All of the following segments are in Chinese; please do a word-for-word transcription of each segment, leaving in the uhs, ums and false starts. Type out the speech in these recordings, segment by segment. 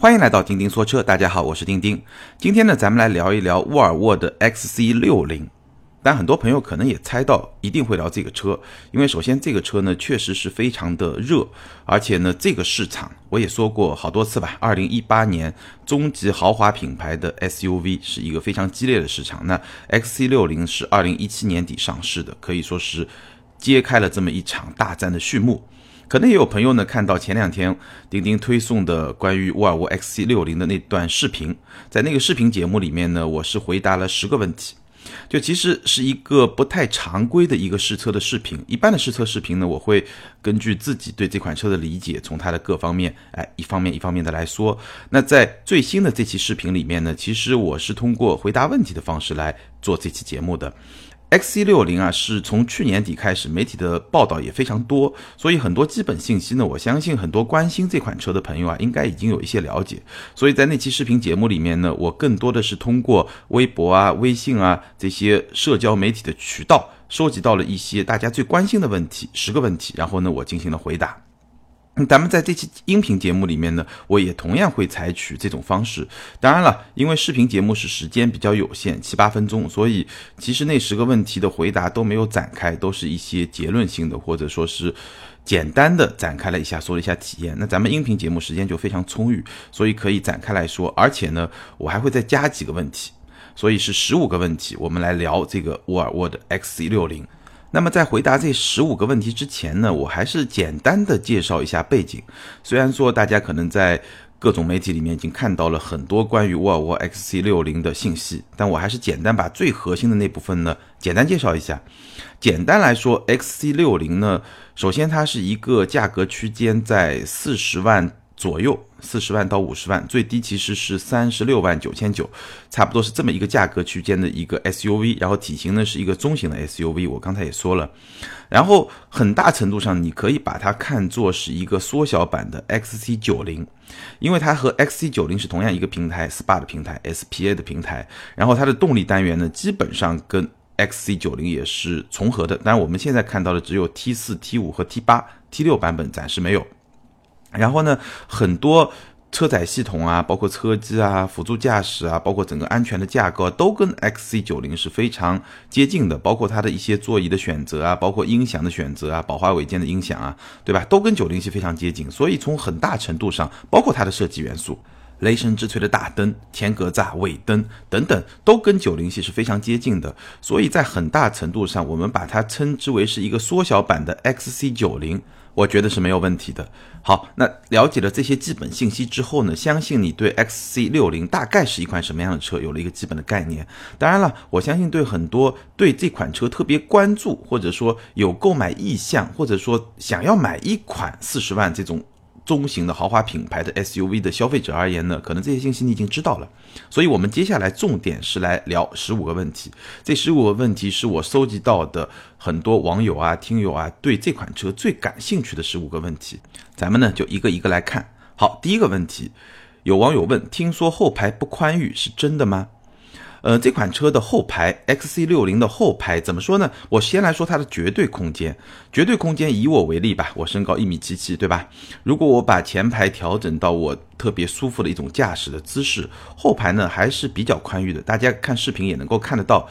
欢迎来到钉钉说车，大家好，我是钉钉。今天呢，咱们来聊一聊沃尔沃的 X C 六十。但很多朋友可能也猜到一定会聊这个车，因为首先这个车呢确实是非常的热，而且呢这个市场我也说过好多次吧，二零一八年中级豪华品牌的 S U V 是一个非常激烈的市场。那 X C 六十 是二零一七年底上市的，可以说是揭开了这么一场大战的序幕。可能也有朋友呢看到前两天钉钉推送的关于沃尔沃 X C 六十 的那段视频，在那个视频节目里面呢，我是回答了十个问题，就其实是一个不太常规的一个试车的视频。一般的试车视频呢，我会根据自己对这款车的理解，从它的各方面，哎，一方面一方面的来说。那在最新的这期视频里面呢，其实我是通过回答问题的方式来做这期节目的。X C 六十 啊，是从去年底开始，媒体的报道也非常多，所以很多基本信息呢，我相信很多关心这款车的朋友啊，应该已经有一些了解。所以在那期视频节目里面呢，我更多的是通过微博啊、微信啊这些社交媒体的渠道，收集到了一些大家最关心的问题，十个问题，然后呢，我进行了回答。咱们在这期音频节目里面呢，我也同样会采取这种方式。当然了，因为视频节目是时间比较有限，七八分钟，所以其实那十个问题的回答都没有展开，都是一些结论性的，或者说是简单的展开了一下，说了一下体验。那咱们音频节目时间就非常充裕，所以可以展开来说。而且呢，我还会再加几个问题，所以是十五个问题，我们来聊这个沃尔沃的 X C 六十。那么在回答这十五个问题之前呢，我还是简单的介绍一下背景。虽然说大家可能在各种媒体里面已经看到了很多关于沃尔沃 X C 六十 的信息，但我还是简单把最核心的那部分呢简单介绍一下。简单来说 ，X C 六十 呢，首先它是一个价格区间在四十万左右，四十万到五十万，最低其实是三十六万九千九，差不多是这么一个价格区间的一个 S U V。 然后体型呢是一个中型的 S U V， 我刚才也说了。然后很大程度上你可以把它看作是一个缩小版的 X C 九十， 因为它和 X C 九十 是同样一个平台， S P A 的平台， S P A 的平台。然后它的动力单元呢基本上跟 X C 九十 也是重合的，当然我们现在看到的只有 T 四 T 五和 T 八 T 六 版本暂时没有。然后呢，很多车载系统啊，包括车机啊、辅助驾驶啊，包括整个安全的架构，都跟 X C 九十 是非常接近的，包括它的一些座椅的选择啊，包括音响的选择啊，宝华尾件的音响啊，对吧？都跟九十是非常接近，所以从很大程度上，包括它的设计元素，雷神之锤的大灯、前格栅、尾灯等等，都跟九十系是非常接近的。所以在很大程度上，我们把它称之为是一个缩小版的 X C 九十， 我觉得是没有问题的。好，那了解了这些基本信息之后呢，相信你对 X C 六十 大概是一款什么样的车有了一个基本的概念。当然了，我相信对很多对这款车特别关注，或者说有购买意向，或者说想要买一款四十万这种中型的豪华品牌的 S U V 的消费者而言呢，可能这些信息你已经知道了。所以我们接下来重点是来聊十五个问题。这十五个问题是我收集到的很多网友啊、听友啊对这款车最感兴趣的十五个问题，咱们呢就一个一个来看。好，第一个问题，有网友问，听说后排不宽裕是真的吗？呃，这款车的后排 X C 六十 的后排怎么说呢？我先来说它的绝对空间。绝对空间以我为例吧，我身高一米七七，对吧？如果我把前排调整到我特别舒服的一种驾驶的姿势，后排呢还是比较宽裕的。大家看视频也能够看得到，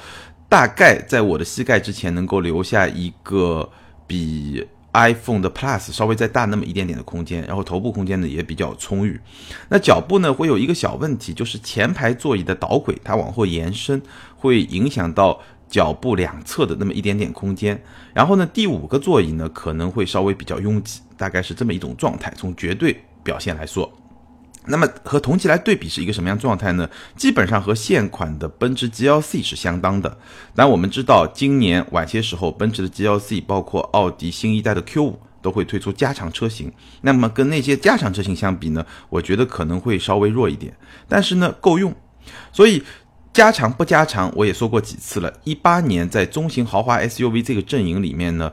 大概在我的膝盖之前能够留下一个比iPhone 的 Plus 稍微再大那么一点点的空间，然后头部空间呢也比较充裕。那脚部呢会有一个小问题，就是前排座椅的导轨它往后延伸，会影响到脚部两侧的那么一点点空间。然后呢，第五个座椅呢可能会稍微比较拥挤，大概是这么一种状态，从绝对表现来说。那么和同期来对比是一个什么样状态呢？基本上和现款的奔驰 G L C 是相当的。但我们知道今年晚些时候奔驰的 G L C 包括奥迪新一代的 Q 五 都会推出加长车型，那么跟那些加长车型相比呢，我觉得可能会稍微弱一点，但是呢够用。所以加长不加长我也说过几次了，十八年在中型豪华 S U V 这个阵营里面呢，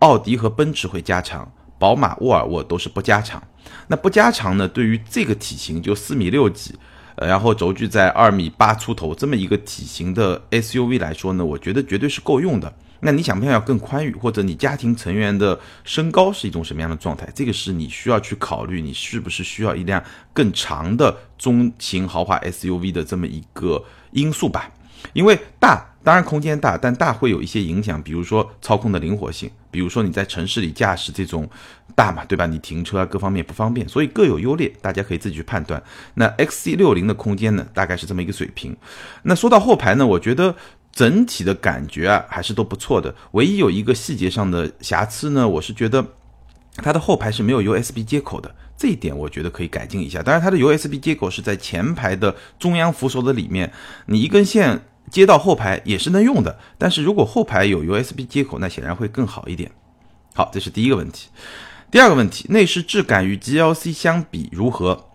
奥迪和奔驰会加长，宝马、沃尔沃都是不加长。那不加长呢，对于这个体型就四米六几，呃，然后轴距在二米八出头这么一个体型的 S U V 来说呢，我觉得绝对是够用的。那你想不想要更宽裕，或者你家庭成员的身高是一种什么样的状态，这个是你需要去考虑你是不是需要一辆更长的中型豪华 S U V 的这么一个因素吧。因为大当然空间大，但大会有一些影响，比如说操控的灵活性，比如说你在城市里驾驶这种大嘛，对吧，你停车啊各方面不方便，所以各有优劣，大家可以自己去判断。那 X C 六十 的空间呢大概是这么一个水平。那说到后排呢，我觉得整体的感觉啊还是都不错的，唯一有一个细节上的瑕疵呢，我是觉得它的后排是没有 U S B 接口的，这一点我觉得可以改进一下。当然它的 U S B 接口是在前排的中央扶手的里面，你一根线接到后排也是能用的，但是如果后排有 U S B 接口，那显然会更好一点。好，这是第一个问题。第二个问题，内饰质感与 G L C 相比如何？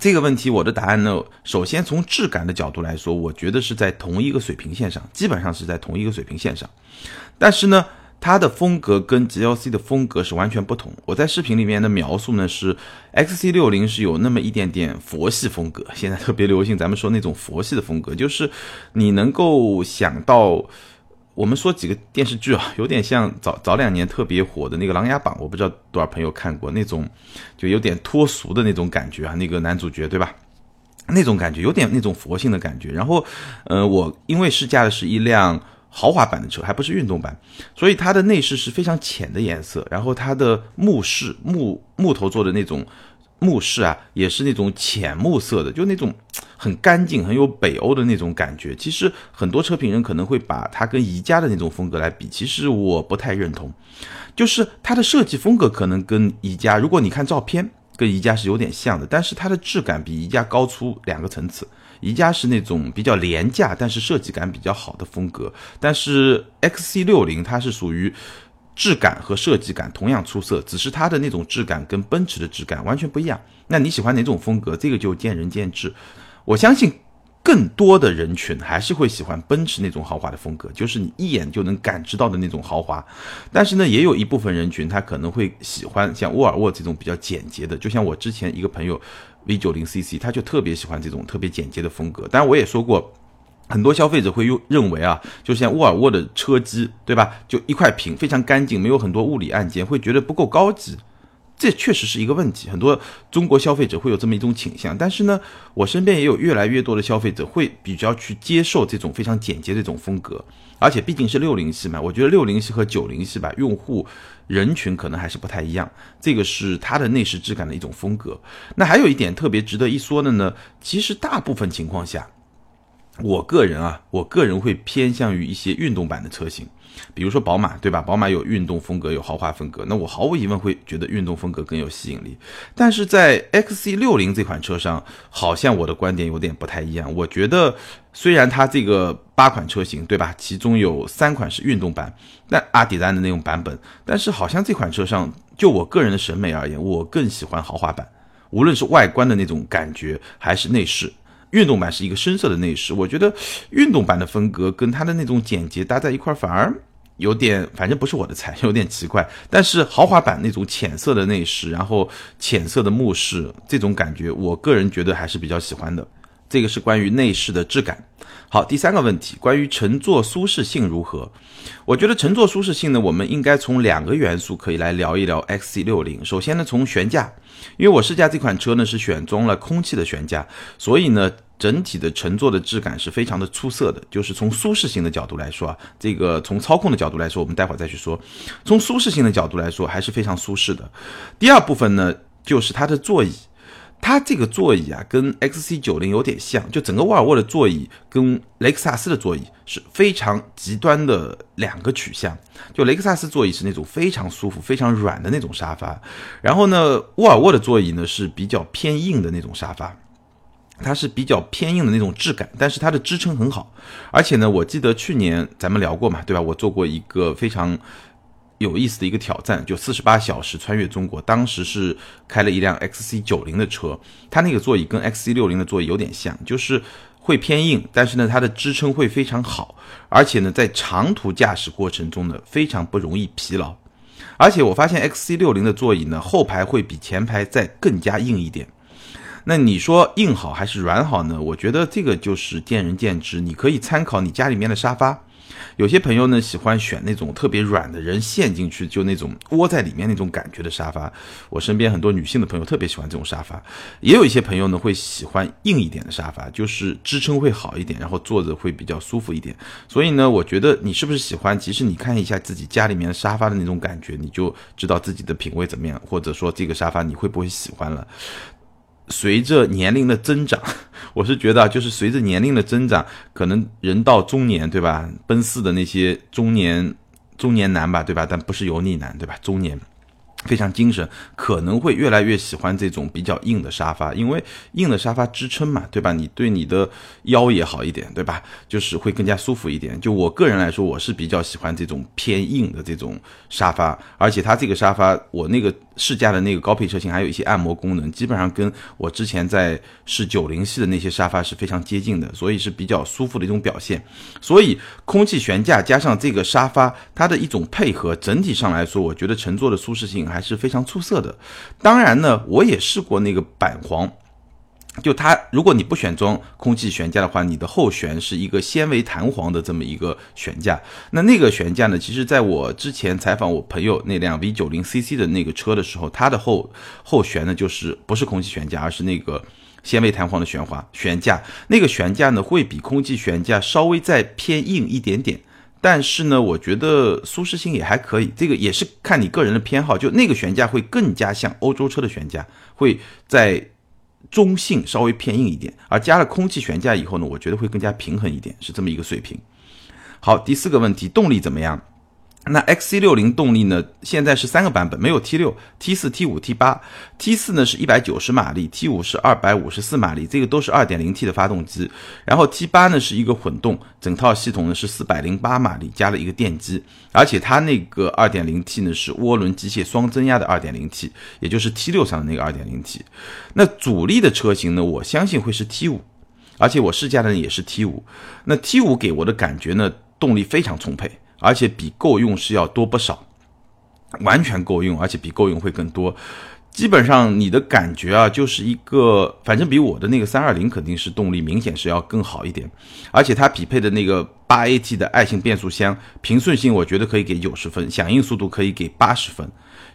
这个问题我的答案呢，首先从质感的角度来说，我觉得是在同一个水平线上，基本上是在同一个水平线上。但是呢，它的风格跟 G L C 的风格是完全不同。我在视频里面的描述呢是 X C 六十 是有那么一点点佛系风格，现在特别流行咱们说那种佛系的风格，就是你能够想到，我们说几个电视剧啊，有点像早早两年特别火的那个《琅琊榜》，我不知道多少朋友看过，那种就有点脱俗的那种感觉啊，那个男主角对吧？那种感觉有点那种佛性的感觉。然后，呃，我因为试驾的是一辆豪华版的车，还不是运动版，所以它的内饰是非常浅的颜色，然后它的木饰木木头做的那种木饰啊，也是那种浅木色的，就那种很干净很有北欧的那种感觉。其实很多车评人可能会把它跟宜家的那种风格来比，其实我不太认同，就是它的设计风格可能跟宜家，如果你看照片跟宜家是有点像的，但是它的质感比宜家高出两个层次。宜家是那种比较廉价但是设计感比较好的风格，但是 X C 六十 它是属于质感和设计感同样出色，只是它的那种质感跟奔驰的质感完全不一样。那你喜欢哪种风格，这个就见仁见智。我相信更多的人群还是会喜欢奔驰那种豪华的风格，就是你一眼就能感知到的那种豪华。但是呢，也有一部分人群他可能会喜欢像沃尔沃这种比较简洁的，就像我之前一个朋友 V 九十 C C， 他就特别喜欢这种特别简洁的风格。当然我也说过，很多消费者会认为啊，就像沃尔沃的车机对吧，就一块屏非常干净，没有很多物理按键，会觉得不够高级，这确实是一个问题，很多中国消费者会有这么一种倾向。但是呢，我身边也有越来越多的消费者会比较去接受这种非常简洁的这种风格，而且毕竟是六零系嘛，我觉得六零系和九零系吧，用户人群可能还是不太一样，这个是它的内饰质感的一种风格。那还有一点特别值得一说的呢，其实大部分情况下，我个人啊，我个人会偏向于一些运动版的车型，比如说宝马对吧，宝马有运动风格有豪华风格，那我毫无疑问会觉得运动风格更有吸引力。但是在 X C 六十 这款车上，好像我的观点有点不太一样。我觉得虽然它这个八款车型对吧，其中有三款是运动版，但阿迪丹的那种版本，但是好像这款车上，就我个人的审美而言，我更喜欢豪华版，无论是外观的那种感觉还是内饰。运动版是一个深色的内饰，我觉得运动版的风格跟它的那种简洁搭在一块，反而有点，反正不是我的菜，有点奇怪。但是豪华版那种浅色的内饰，然后浅色的木饰，这种感觉我个人觉得还是比较喜欢的。这个是关于内饰的质感。好，第三个问题，关于乘坐舒适性如何？我觉得乘坐舒适性呢，我们应该从两个元素可以来聊一聊 X C 六十。首先呢，从悬架，因为我试驾这款车呢是选装了空气的悬架，所以呢整体的乘坐的质感是非常的出色的，就是从舒适性的角度来说啊，这个从操控的角度来说，我们待会儿再去说。从舒适性的角度来说，还是非常舒适的。第二部分呢，就是它的座椅。它这个座椅啊，跟 X C 九十 有点像，就整个沃尔沃的座椅跟雷克萨斯的座椅是非常极端的两个取向。就雷克萨斯座椅是那种非常舒服非常软的那种沙发，然后呢，沃尔沃的座椅呢是比较偏硬的那种沙发，它是比较偏硬的那种质感，但是它的支撑很好。而且呢，我记得去年咱们聊过嘛对吧，我做过一个非常有意思的一个挑战，就四十八小时穿越中国，当时是开了一辆 X C 九十 的车，它那个座椅跟 X C 六十 的座椅有点像，就是会偏硬，但是呢它的支撑会非常好，而且呢在长途驾驶过程中呢非常不容易疲劳。而且我发现 X C 六十 的座椅呢后排会比前排再更加硬一点。那你说硬好还是软好呢？我觉得这个就是见仁见智，你可以参考你家里面的沙发，有些朋友呢喜欢选那种特别软的，人陷进去就那种窝在里面那种感觉的沙发，我身边很多女性的朋友特别喜欢这种沙发。也有一些朋友呢会喜欢硬一点的沙发，就是支撑会好一点，然后坐着会比较舒服一点。所以呢，我觉得你是不是喜欢，其实你看一下自己家里面沙发的那种感觉，你就知道自己的品味怎么样，或者说这个沙发你会不会喜欢了。随着年龄的增长，我是觉得就是随着年龄的增长，可能人到中年，对吧？奔四的那些中年中年男吧，对吧？但不是油腻男，对吧？中年非常精神，可能会越来越喜欢这种比较硬的沙发，因为硬的沙发支撑嘛，对吧？你对你的腰也好一点，对吧？就是会更加舒服一点。就我个人来说，我是比较喜欢这种偏硬的这种沙发，而且它这个沙发，我那个试驾的那个高配车型还有一些按摩功能，基本上跟我之前在试九零系的那些沙发是非常接近的，所以是比较舒服的一种表现。所以空气悬架加上这个沙发，它的一种配合，整体上来说，我觉得乘坐的舒适性还是非常出色的。当然呢，我也试过那个版黄，就它如果你不选装空气悬架的话，你的后悬是一个纤维弹簧的这么一个悬架。那那个悬架呢，其实在我之前采访我朋友那辆 V 九十 C C 的那个车的时候，它的后后悬呢就是不是空气悬架，而是那个纤维弹簧的悬滑悬架。那个悬架呢会比空气悬架稍微再偏硬一点点。但是呢，我觉得舒适性也还可以，这个也是看你个人的偏好，就那个悬架会更加像欧洲车的悬架，会在中性稍微偏硬一点，而加了空气悬架以后呢，我觉得会更加平衡一点，是这么一个水平。好，第四个问题，动力怎么样？那 X C 六十 动力呢，现在是三个版本，没有 T 六 T 四 T 五 T 八。 T 四 呢是一百九十马力， T 五 是二百五十四马力，这个都是 二点零 T 的发动机。然后 T 八 呢是一个混动，整套系统呢是四百零八马力，加了一个电机。而且它那个 二点零 T 呢是涡轮机械双增压的 二点零 T， 也就是 T 六 上的那个 二点零 T。 那主力的车型呢，我相信会是 T 五， 而且我试驾的呢也是 T 五。 那 T 五 给我的感觉呢，动力非常充沛，而且比够用是要多不少，完全够用，而且比够用会更多。基本上你的感觉啊，就是一个，反正比我的那个三二零肯定是动力明显是要更好一点，而且它匹配的那个 八 A T 的爱信变速箱，平顺性我觉得可以给九十分，响应速度可以给八十分。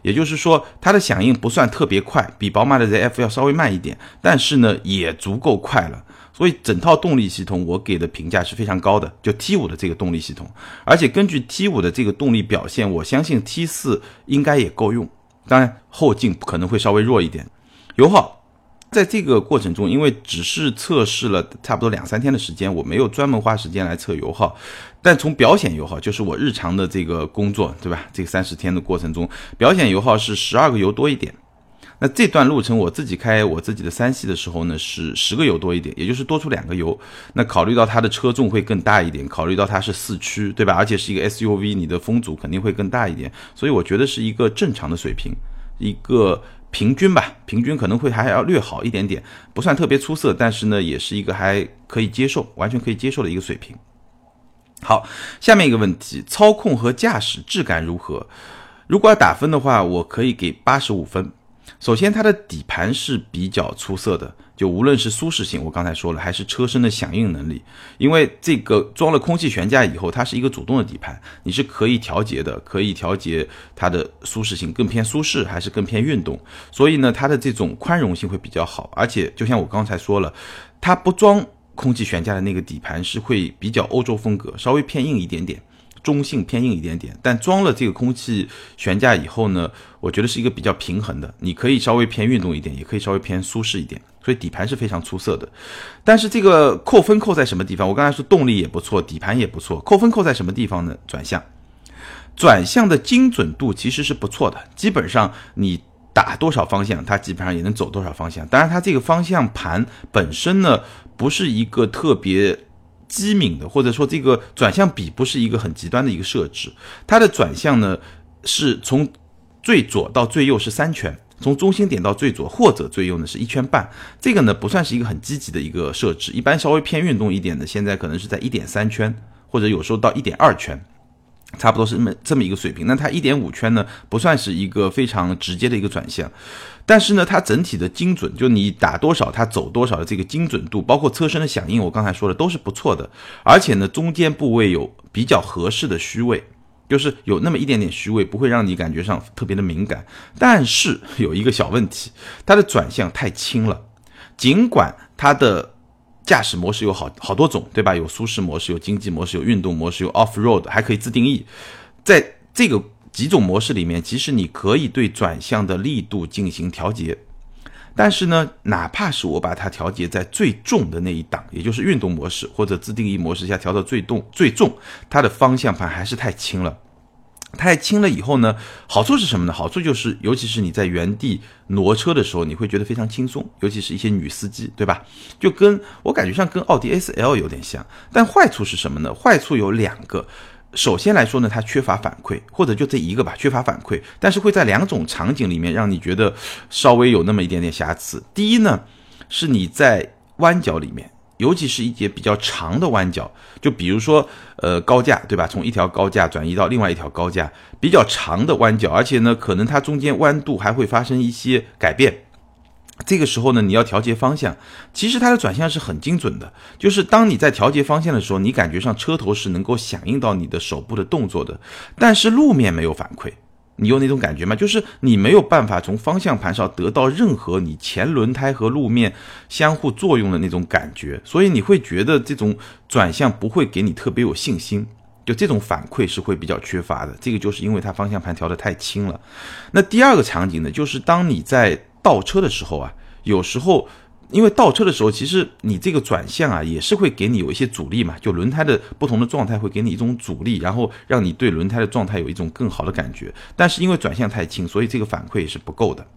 也就是说，它的响应不算特别快，比宝马的 Z F 要稍微慢一点，但是呢也足够快了。所以整套动力系统我给的评价是非常高的，就 T 五 的这个动力系统。而且根据 T 五 的这个动力表现，我相信 T 四 应该也够用，当然后劲可能会稍微弱一点。油耗在这个过程中，因为只是测试了差不多两三天的时间，我没有专门花时间来测油耗，但从表显油耗，就是我日常的这个工作，对吧？这个三十天的过程中，表显油耗是十二个油多一点。那这段路程我自己开我自己的三系的时候呢，是十个油多一点，也就是多出两个油。那考虑到它的车重会更大一点，考虑到它是四驱，对吧？而且是一个 S U V， 你的风阻肯定会更大一点，所以我觉得是一个正常的水平，一个平均吧，平均可能会还要略好一点点，不算特别出色，但是呢，也是一个还可以接受，完全可以接受的一个水平。好，下面一个问题，操控和驾驶质感如何？如果要打分的话，我可以给八十五分。首先，它的底盘是比较出色的，就无论是舒适性，我刚才说了，还是车身的响应能力，因为这个装了空气悬架以后，它是一个主动的底盘，你是可以调节的，可以调节它的舒适性，更偏舒适还是更偏运动，所以呢，它的这种宽容性会比较好。而且就像我刚才说了，它不装空气悬架的那个底盘是会比较欧洲风格，稍微偏硬一点点，中性偏硬一点点，但装了这个空气悬架以后呢，我觉得是一个比较平衡的，你可以稍微偏运动一点，也可以稍微偏舒适一点，所以底盘是非常出色的。但是这个扣分扣在什么地方？我刚才说动力也不错，底盘也不错，扣分扣在什么地方呢？转向，转向的精准度其实是不错的，基本上你打多少方向，它基本上也能走多少方向。当然，它这个方向盘本身呢，不是一个特别机敏的，或者说这个转向比不是一个很极端的一个设置。它的转向呢，是从最左到最右是三圈，从中心点到最左或者最右呢是一圈半。这个呢不算是一个很积极的一个设置，一般稍微偏运动一点的，现在可能是在 一点三圈，或者有时候到 一点二圈。差不多是这么一个水平。那它 一点五圈呢，不算是一个非常直接的一个转向，但是呢，它整体的精准，就你打多少它走多少的这个精准度，包括车身的响应，我刚才说的都是不错的。而且呢，中间部位有比较合适的虚位，就是有那么一点点虚位，不会让你感觉上特别的敏感。但是有一个小问题，它的转向太轻了，尽管它的驾驶模式有 好, 好多种，对吧？有舒适模式，有经济模式，有运动模式，有 off-road， 还可以自定义。在这个几种模式里面，其实你可以对转向的力度进行调节。但是呢，哪怕是我把它调节在最重的那一档，也就是运动模式或者自定义模式下调到最重，最重，它的方向盘还是太轻了。太轻了以后呢，好处是什么呢？好处就是，尤其是你在原地挪车的时候，你会觉得非常轻松，尤其是一些女司机，对吧？就跟我感觉上跟奥迪 A 四 L 有点像。但坏处是什么呢？坏处有两个。首先来说呢，它缺乏反馈，或者就这一个吧，缺乏反馈，但是会在两种场景里面让你觉得稍微有那么一点点瑕疵。第一呢，是你在弯角里面，尤其是一节比较长的弯角，就比如说呃高架，对吧？从一条高架转移到另外一条高架，比较长的弯角，而且呢，可能它中间弯度还会发生一些改变。这个时候呢，你要调节方向，其实它的转向是很精准的，就是当你在调节方向的时候，你感觉上车头是能够响应到你的手部的动作的，但是路面没有反馈，你有那种感觉吗？就是你没有办法从方向盘上得到任何你前轮胎和路面相互作用的那种感觉，所以你会觉得这种转向不会给你特别有信心，就这种反馈是会比较缺乏的，这个就是因为它方向盘调得太轻了。那第二个场景呢，就是当你在倒车的时候啊，有时候因为倒车的时候，其实你这个转向啊也是会给你有一些阻力嘛，就轮胎的不同的状态会给你一种阻力，然后让你对轮胎的状态有一种更好的感觉。但是因为转向太轻，所以这个反馈也是不够的。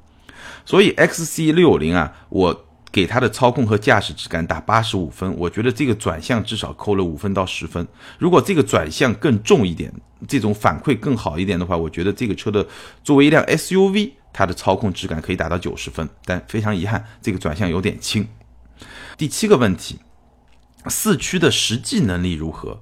所以 X C 六十 啊，我给它的操控和驾驶质感打八十五分，我觉得这个转向至少扣了五分到十分。如果这个转向更重一点，这种反馈更好一点的话，我觉得这个车的作为一辆 S U V，它的操控质感可以达到九十分，但非常遗憾，这个转向有点轻。第七个问题，四驱的实际能力如何？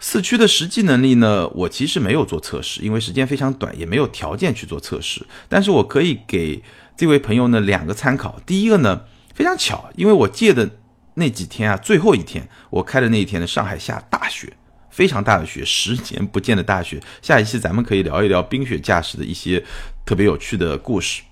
四驱的实际能力呢，我其实没有做测试，因为时间非常短，也没有条件去做测试，但是我可以给这位朋友呢两个参考。第一个呢，非常巧，因为我借的那几天啊，最后一天我开的那一天的上海下大雪，非常大的雪，十年不见的大雪。下一期咱们可以聊一聊冰雪驾驶的一些特别有趣的故事。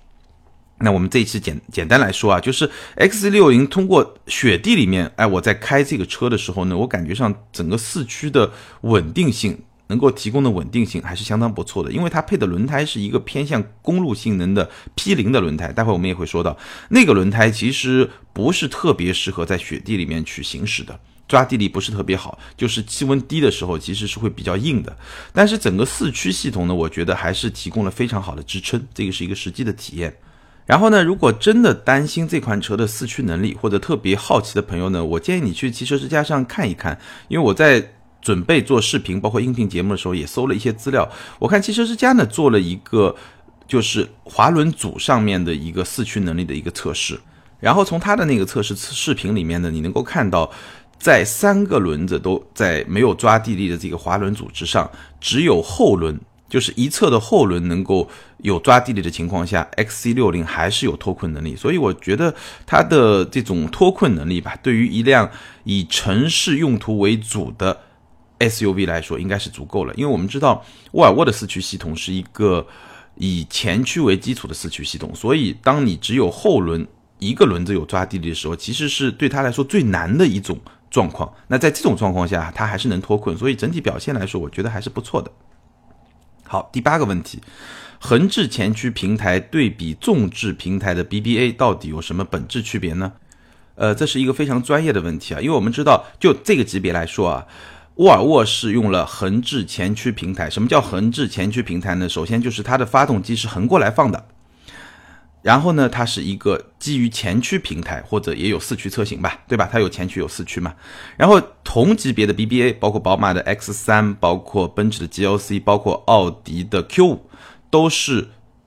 那我们这一期简简单来说啊，就是 X C 六十 通过雪地里面，哎，我在开这个车的时候呢，我感觉上整个四驱的稳定性，能够提供的稳定性还是相当不错的，因为它配的轮胎是一个偏向公路性能的 P 零 的轮胎，待会我们也会说到，那个轮胎其实不是特别适合在雪地里面去行驶的。抓地力不是特别好，就是气温低的时候其实是会比较硬的，但是整个四驱系统呢，我觉得还是提供了非常好的支撑，这个是一个实际的体验。然后呢，如果真的担心这款车的四驱能力或者特别好奇的朋友呢，我建议你去汽车之家上看一看，因为我在准备做视频包括音频节目的时候也搜了一些资料，我看汽车之家呢做了一个就是滑轮组上面的一个四驱能力的一个测试，然后从它的那个测试视频里面呢，你能够看到在三个轮子都在没有抓地力的这个滑轮组织上，只有后轮，就是一侧的后轮能够有抓地力的情况下 ，X C 六十 还是有脱困能力，所以我觉得它的这种脱困能力吧，对于一辆以城市用途为主的 S U V 来说，应该是足够了。因为我们知道沃尔沃的四驱系统是一个以前驱为基础的四驱系统，所以当你只有后轮一个轮子有抓地力的时候，其实是对它来说最难的一种状况，那在这种状况下它还是能脱困，所以整体表现来说我觉得还是不错的。好，第八个问题，横置前驱平台对比纵置平台的 B B A 到底有什么本质区别呢？呃，这是一个非常专业的问题啊，因为我们知道就这个级别来说啊，沃尔沃是用了横置前驱平台。什么叫横置前驱平台呢？首先就是它的发动机是横过来放的，然后呢，它是一个基于前驱平台，或者也有四驱车型吧，对吧？它有前驱有四驱嘛。然后同级别的 B B A， 包括宝马的 X 三， 包括奔驰的 G L 六， 包括奥迪的 Q 五， 都是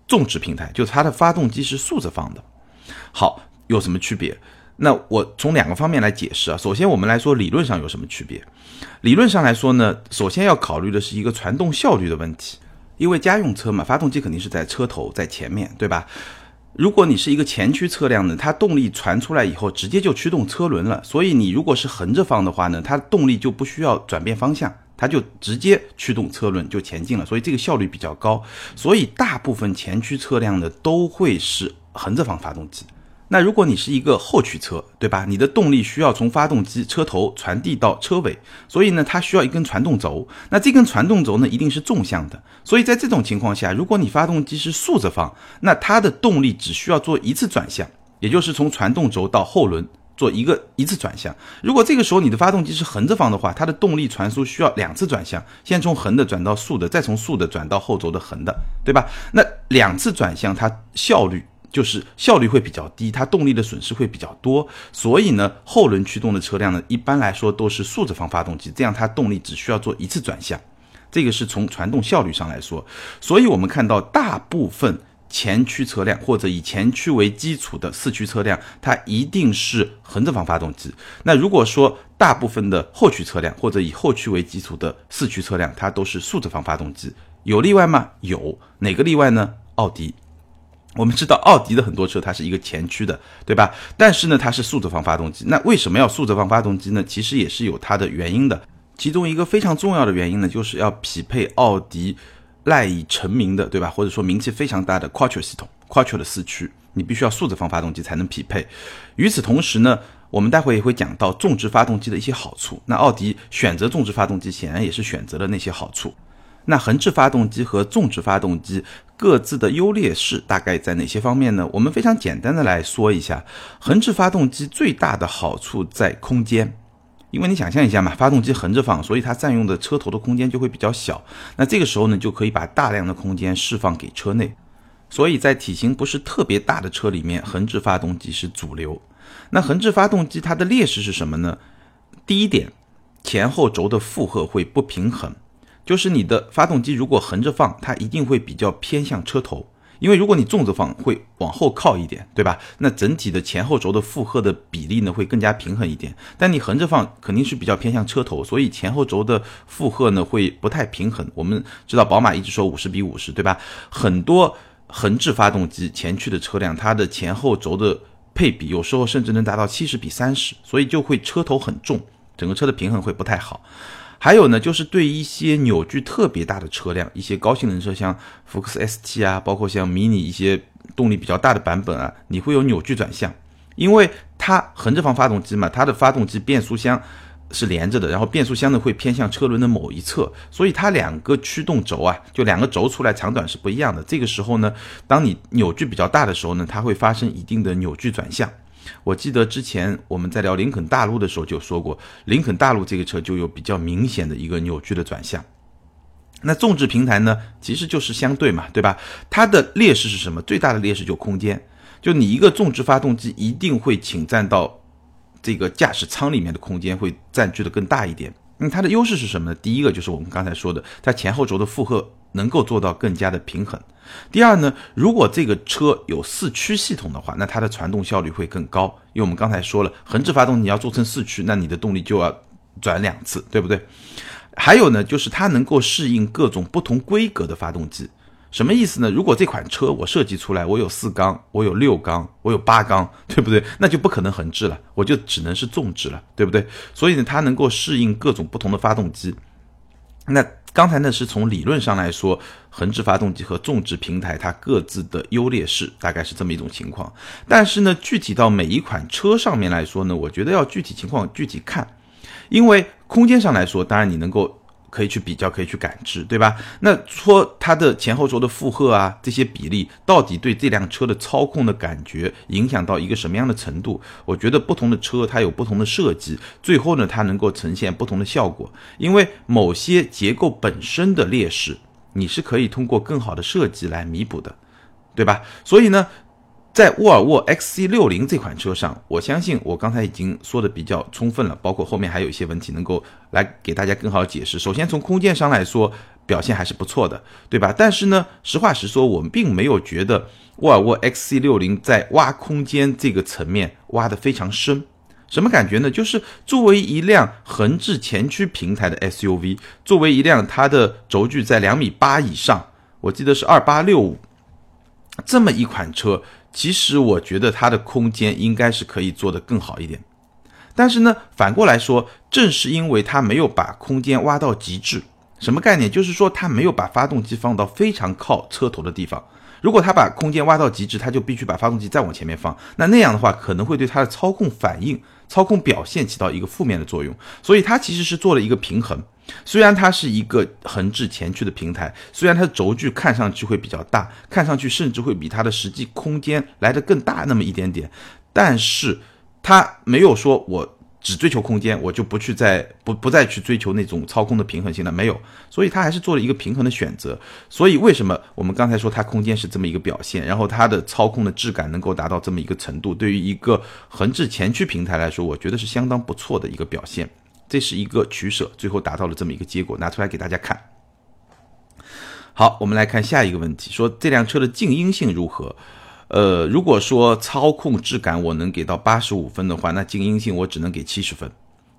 纵置平台，就是它的发动机是竖着放的。好，有什么区别？那我从两个方面来解释啊。首先我们来说理论上有什么区别？理论上来说呢，首先要考虑的是一个传动效率的问题，因为家用车嘛，发动机肯定是在车头在前面，对吧？如果你是一个前驱车辆呢，它动力传出来以后直接就驱动车轮了，所以你如果是横着放的话呢，它动力就不需要转变方向，它就直接驱动车轮就前进了，所以这个效率比较高。所以大部分前驱车辆的都会是横着放发动机。那如果你是一个后驱车，对吧，你的动力需要从发动机车头传递到车尾，所以呢它需要一根传动轴，那这根传动轴呢一定是纵向的，所以在这种情况下，如果你发动机是竖着放，那它的动力只需要做一次转向，也就是从传动轴到后轮做一个一次转向。如果这个时候你的发动机是横着放的话，它的动力传输需要两次转向，先从横的转到竖的，再从竖的转到后轴的横的，对吧？那两次转向它效率就是效率会比较低，它动力的损失会比较多，所以呢，后轮驱动的车辆呢，一般来说都是竖着放发动机，这样它动力只需要做一次转向，这个是从传动效率上来说。所以我们看到大部分前驱车辆或者以前驱为基础的四驱车辆，它一定是横着放发动机。那如果说大部分的后驱车辆或者以后驱为基础的四驱车辆，它都是竖着放发动机。有例外吗？有。哪个例外呢？奥迪。我们知道奥迪的很多车它是一个前驱的，对吧？但是呢它是竖着放发动机。那为什么要竖着放发动机呢？其实也是有它的原因的。其中一个非常重要的原因呢，就是要匹配奥迪赖以成名的，对吧，或者说名气非常大的 Quattro 系统 Quattro 的四驱，你必须要竖着放发动机才能匹配。与此同时呢，我们待会也会讲到纵置发动机的一些好处，那奥迪选择纵置发动机显然也是选择了那些好处。那横置发动机和纵置发动机各自的优劣势大概在哪些方面呢？我们非常简单的来说一下。横置发动机最大的好处在空间，因为你想象一下嘛，发动机横着放，所以它占用的车头的空间就会比较小，那这个时候呢就可以把大量的空间释放给车内，所以在体型不是特别大的车里面，横置发动机是主流。那横置发动机它的劣势是什么呢？第一点，前后轴的负荷会不平衡，就是你的发动机如果横着放，它一定会比较偏向车头，因为如果你纵着放会往后靠一点，对吧？那整体的前后轴的负荷的比例呢会更加平衡一点，但你横着放肯定是比较偏向车头，所以前后轴的负荷呢会不太平衡。我们知道宝马一直说五十比五十，对吧？很多横置发动机前驱的车辆，它的前后轴的配比有时候甚至能达到七十比三十，所以就会车头很重，整个车的平衡会不太好。还有呢，就是对一些扭矩特别大的车辆，一些高性能车，像福克斯 S T 啊，包括像 mini 一些动力比较大的版本啊，你会有扭矩转向，因为它横着放发动机嘛，它的发动机变速箱是连着的，然后变速箱呢会偏向车轮的某一侧，所以它两个驱动轴啊，就两个轴出来长短是不一样的。这个时候呢，当你扭矩比较大的时候呢，它会发生一定的扭矩转向。我记得之前我们在聊林肯大陆的时候就说过，林肯大陆这个车就有比较明显的一个扭矩的转向。那纵置平台呢，其实就是相对嘛，对吧？它的劣势是什么？最大的劣势就空间，就你一个纵置发动机一定会侵占到这个驾驶舱里面的空间，会占据的更大一点。那它的优势是什么呢？第一个就是我们刚才说的，它前后轴的负荷能够做到更加的平衡。第二呢，如果这个车有四驱系统的话，那它的传动效率会更高，因为我们刚才说了，横置发动你要做成四驱，那你的动力就要转两次，对不对？还有呢，就是它能够适应各种不同规格的发动机。什么意思呢？如果这款车我设计出来，我有四缸，我有六缸，我有八缸，对不对？那就不可能横置了，我就只能是纵置了，对不对？所以呢，它能够适应各种不同的发动机。那刚才呢是从理论上来说，横置发动机和纵置平台它各自的优劣势大概是这么一种情况。但是呢，具体到每一款车上面来说呢，我觉得要具体情况具体看。因为空间上来说，当然你能够可以去比较，可以去感知，对吧？那说它的前后轴的负荷啊，这些比例到底对这辆车的操控的感觉影响到一个什么样的程度？我觉得不同的车它有不同的设计，最后呢它能够呈现不同的效果。因为某些结构本身的劣势，你是可以通过更好的设计来弥补的，对吧？所以呢，在沃尔沃 X C 六十 这款车上，我相信我刚才已经说的比较充分了，包括后面还有一些问题能够来给大家更好解释。首先从空间上来说，表现还是不错的，对吧？但是呢，实话实说，我们并没有觉得沃尔沃 X C 六十 在挖空间这个层面挖得非常深。什么感觉呢？就是作为一辆横置前驱平台的 S U V， 作为一辆它的轴距在两米八以上，我记得是二八六五，这么一款车，其实我觉得它的空间应该是可以做得更好一点。但是呢，反过来说，正是因为它没有把空间挖到极致，什么概念？就是说它没有把发动机放到非常靠车头的地方。如果它把空间挖到极致，它就必须把发动机再往前面放，那那样的话可能会对它的操控反应、操控表现起到一个负面的作用。所以它其实是做了一个平衡，虽然它是一个横置前驱的平台，虽然它的轴距看上去会比较大，看上去甚至会比它的实际空间来得更大那么一点点，但是它没有说我只追求空间，我就不去再不不再去追求那种操控的平衡性了，没有，所以它还是做了一个平衡的选择。所以为什么我们刚才说它空间是这么一个表现，然后它的操控的质感能够达到这么一个程度，对于一个横置前驱平台来说，我觉得是相当不错的一个表现。这是一个取舍，最后达到了这么一个结果，拿出来给大家看。好，我们来看下一个问题，说这辆车的静音性如何？呃，如果说操控质感我能给到八十五分的话，那静音性我只能给七十分，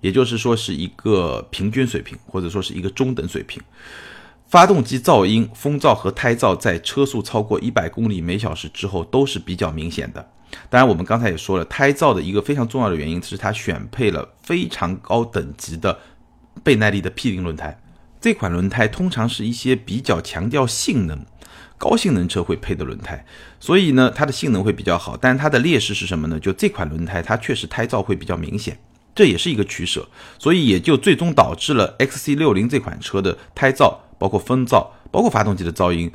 也就是说是一个平均水平，或者说是一个中等水平。发动机噪音、风噪和胎噪在车速超过一百公里每小时之后都是比较明显的。当然我们刚才也说了，胎噪的一个非常重要的原因是它选配了非常高等级的倍耐力的 P 零 轮胎，这款轮胎通常是一些比较强调性能、高性能车会配的轮胎，所以呢它的性能会比较好，但它的劣势是什么呢？就这款轮胎它确实胎噪会比较明显，这也是一个取舍，所以也就最终导致了 X C 六十 这款车的胎噪、包括风噪、包括发动机的噪音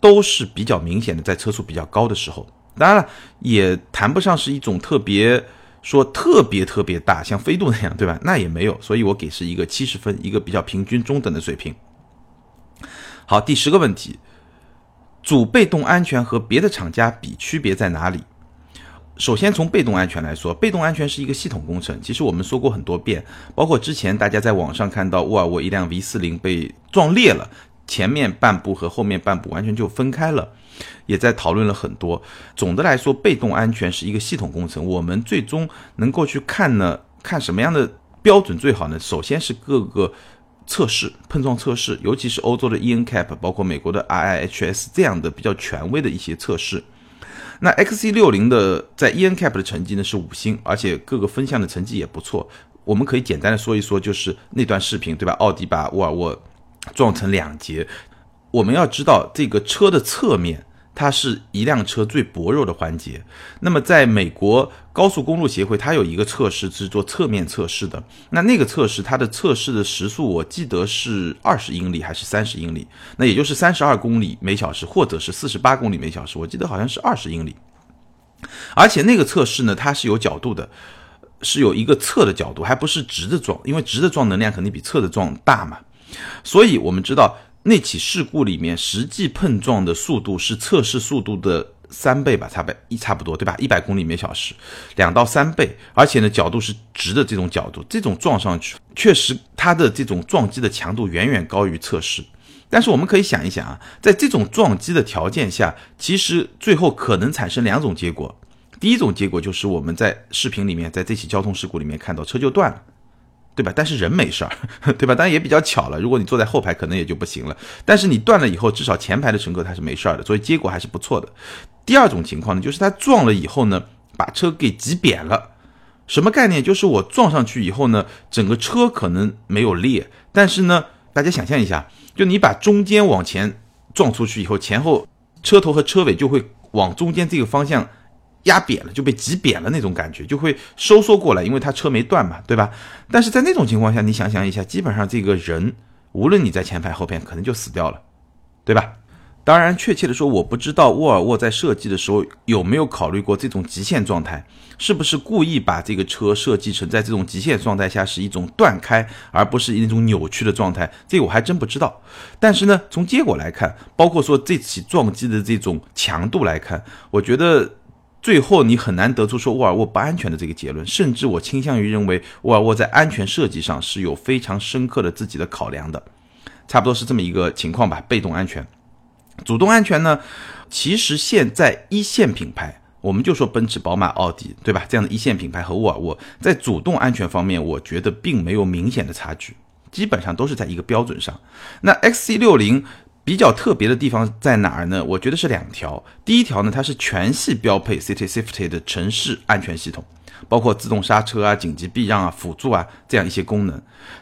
都是比较明显的，在车速比较高的时候。当然了，也谈不上是一种特别说特别特别大，像飞度那样，对吧？那也没有，所以我给是一个七十分，一个比较平均中等的水平。好，第十个问题，主被动安全和别的厂家比区别在哪里？首先从被动安全来说，被动安全是一个系统工程，其实我们说过很多遍，包括之前大家在网上看到沃尔沃一辆 V 四十 被撞裂了，前面半部和后面半部完全就分开了，也在讨论了很多。总的来说，被动安全是一个系统工程，我们最终能够去看呢，看什么样的标准最好呢？首先是各个测试，碰撞测试，尤其是欧洲的 E N C A P， 包括美国的 I I H S 这样的比较权威的一些测试。那 X C 六十 的在 E N C A P 的成绩呢是五星，而且各个分项的成绩也不错。我们可以简单的说一说，就是那段视频，对吧？奥迪把沃尔沃撞成两截。我们要知道，这个车的侧面它是一辆车最薄弱的环节。那么在美国高速公路协会，它有一个测试是做侧面测试的，那那个测试它的测试的时速我记得是二十英里还是三十英里，那也就是三十二公里每小时或者是四十八公里每小时，我记得好像是二十英里。而且那个测试呢它是有角度的，是有一个侧的角度，还不是直的撞，因为直的撞能量肯定比侧的撞大嘛。所以我们知道那起事故里面实际碰撞的速度是测试速度的三倍吧，差不多，对吧？一百公里每小时，两到三倍，而且呢角度是直的这种角度，这种撞上去确实它的这种撞击的强度远远高于测试。但是我们可以想一想啊，在这种撞击的条件下，其实最后可能产生两种结果。第一种结果就是我们在视频里面，在这起交通事故里面看到车就断了，对吧？但是人没事儿，对吧？当然也比较巧了，如果你坐在后排可能也就不行了，但是你断了以后，至少前排的乘客他是没事儿的，所以结果还是不错的。第二种情况呢，就是他撞了以后呢，把车给挤扁了。什么概念？就是我撞上去以后呢，整个车可能没有裂，但是呢，大家想象一下，就你把中间往前撞出去以后，前后车头和车尾就会往中间这个方向压扁了，就被挤扁了，那种感觉就会收缩过来，因为它车没断嘛，对吧？但是在那种情况下，你想想一下，基本上这个人无论你在前排后边可能就死掉了，对吧？当然确切的说，我不知道沃尔沃在设计的时候有没有考虑过这种极限状态，是不是故意把这个车设计成在这种极限状态下是一种断开，而不是一种扭曲的状态，这我还真不知道。但是呢，从结果来看，包括说这起撞击的这种强度来看，我觉得最后你很难得出说沃尔沃不安全的这个结论，甚至我倾向于认为沃尔沃在安全设计上是有非常深刻的自己的考量的，差不多是这么一个情况吧。被动安全，主动安全呢，其实现在一线品牌，我们就说奔驰、宝马、奥迪，对吧？这样的一线品牌和沃尔沃在主动安全方面，我觉得并没有明显的差距，基本上都是在一个标准上。那 X C 六十比较特别的地方在哪儿呢？我觉得是两条。第一条呢，它是全系标配 City Safety 的城市安全系统，包括自动刹车啊、紧急避让啊、辅助啊这样一些功能。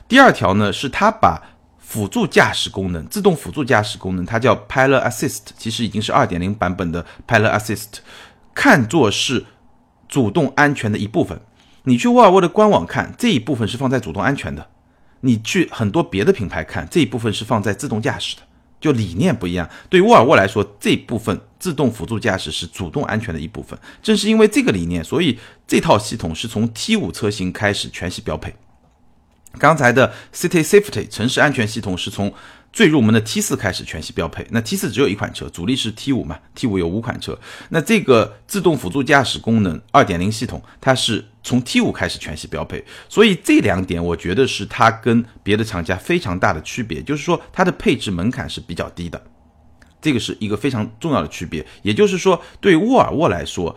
第二条呢，是它把辅助驾驶功能，自动辅助驾驶功能，它叫 Pilot Assist， 其实已经是 二点零 版本的 Pilot Assist， 看作是主动安全的一部分。你去沃尔沃的官网看，这一部分是放在主动安全的；你去很多别的品牌看，这一部分是放在自动驾驶的，就理念不一样。对沃尔沃来说，这部分自动辅助驾驶是主动安全的一部分。正是因为这个理念，所以这套系统是从 T 五 车型开始全系标配。刚才的 City Safety 城市安全系统是从最入门的 T 四 开始全系标配，那 T 四 只有一款车，主力是 T 五 嘛， T 五 有五款车，那这个自动辅助驾驶功能 二点零 系统它是从 T 五 开始全系标配。所以这两点我觉得是它跟别的厂家非常大的区别，就是说它的配置门槛是比较低的，这个是一个非常重要的区别。也就是说对沃尔沃来说，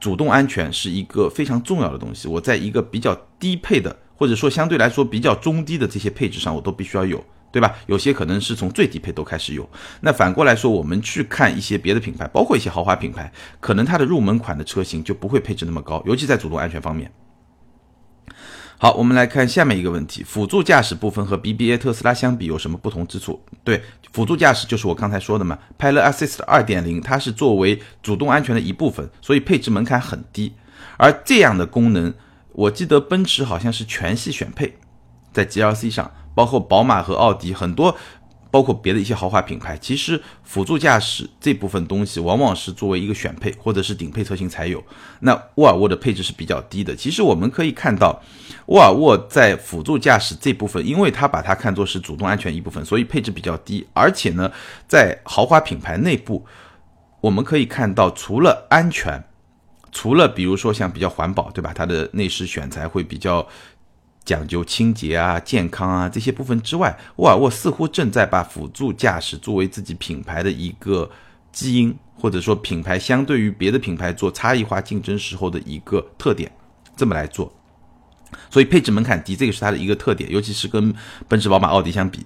主动安全是一个非常重要的东西，我在一个比较低配的或者说相对来说比较中低的这些配置上我都必须要有，对吧？有些可能是从最低配都开始有。那反过来说，我们去看一些别的品牌，包括一些豪华品牌，可能它的入门款的车型就不会配置那么高，尤其在主动安全方面。好，我们来看下面一个问题，辅助驾驶部分和 B B A 特斯拉相比有什么不同之处？对，辅助驾驶就是我刚才说的嘛， Pilot Assist 二点零 它是作为主动安全的一部分，所以配置门槛很低。而这样的功能我记得奔驰好像是全系选配，在 G L C 上，包括宝马和奥迪，很多包括别的一些豪华品牌，其实辅助驾驶这部分东西往往是作为一个选配或者是顶配车型才有。那沃尔沃的配置是比较低的。其实我们可以看到，沃尔沃在辅助驾驶这部分，因为它把它看作是主动安全一部分，所以配置比较低。而且呢，在豪华品牌内部，我们可以看到除了安全，除了比如说像比较环保，对吧，它的内饰选材会比较讲究清洁啊、健康啊这些部分之外，沃尔沃似乎正在把辅助驾驶作为自己品牌的一个基因，或者说品牌相对于别的品牌做差异化竞争时候的一个特点，这么来做。所以配置门槛低，这个是它的一个特点，尤其是跟奔驰、宝马、奥迪相比。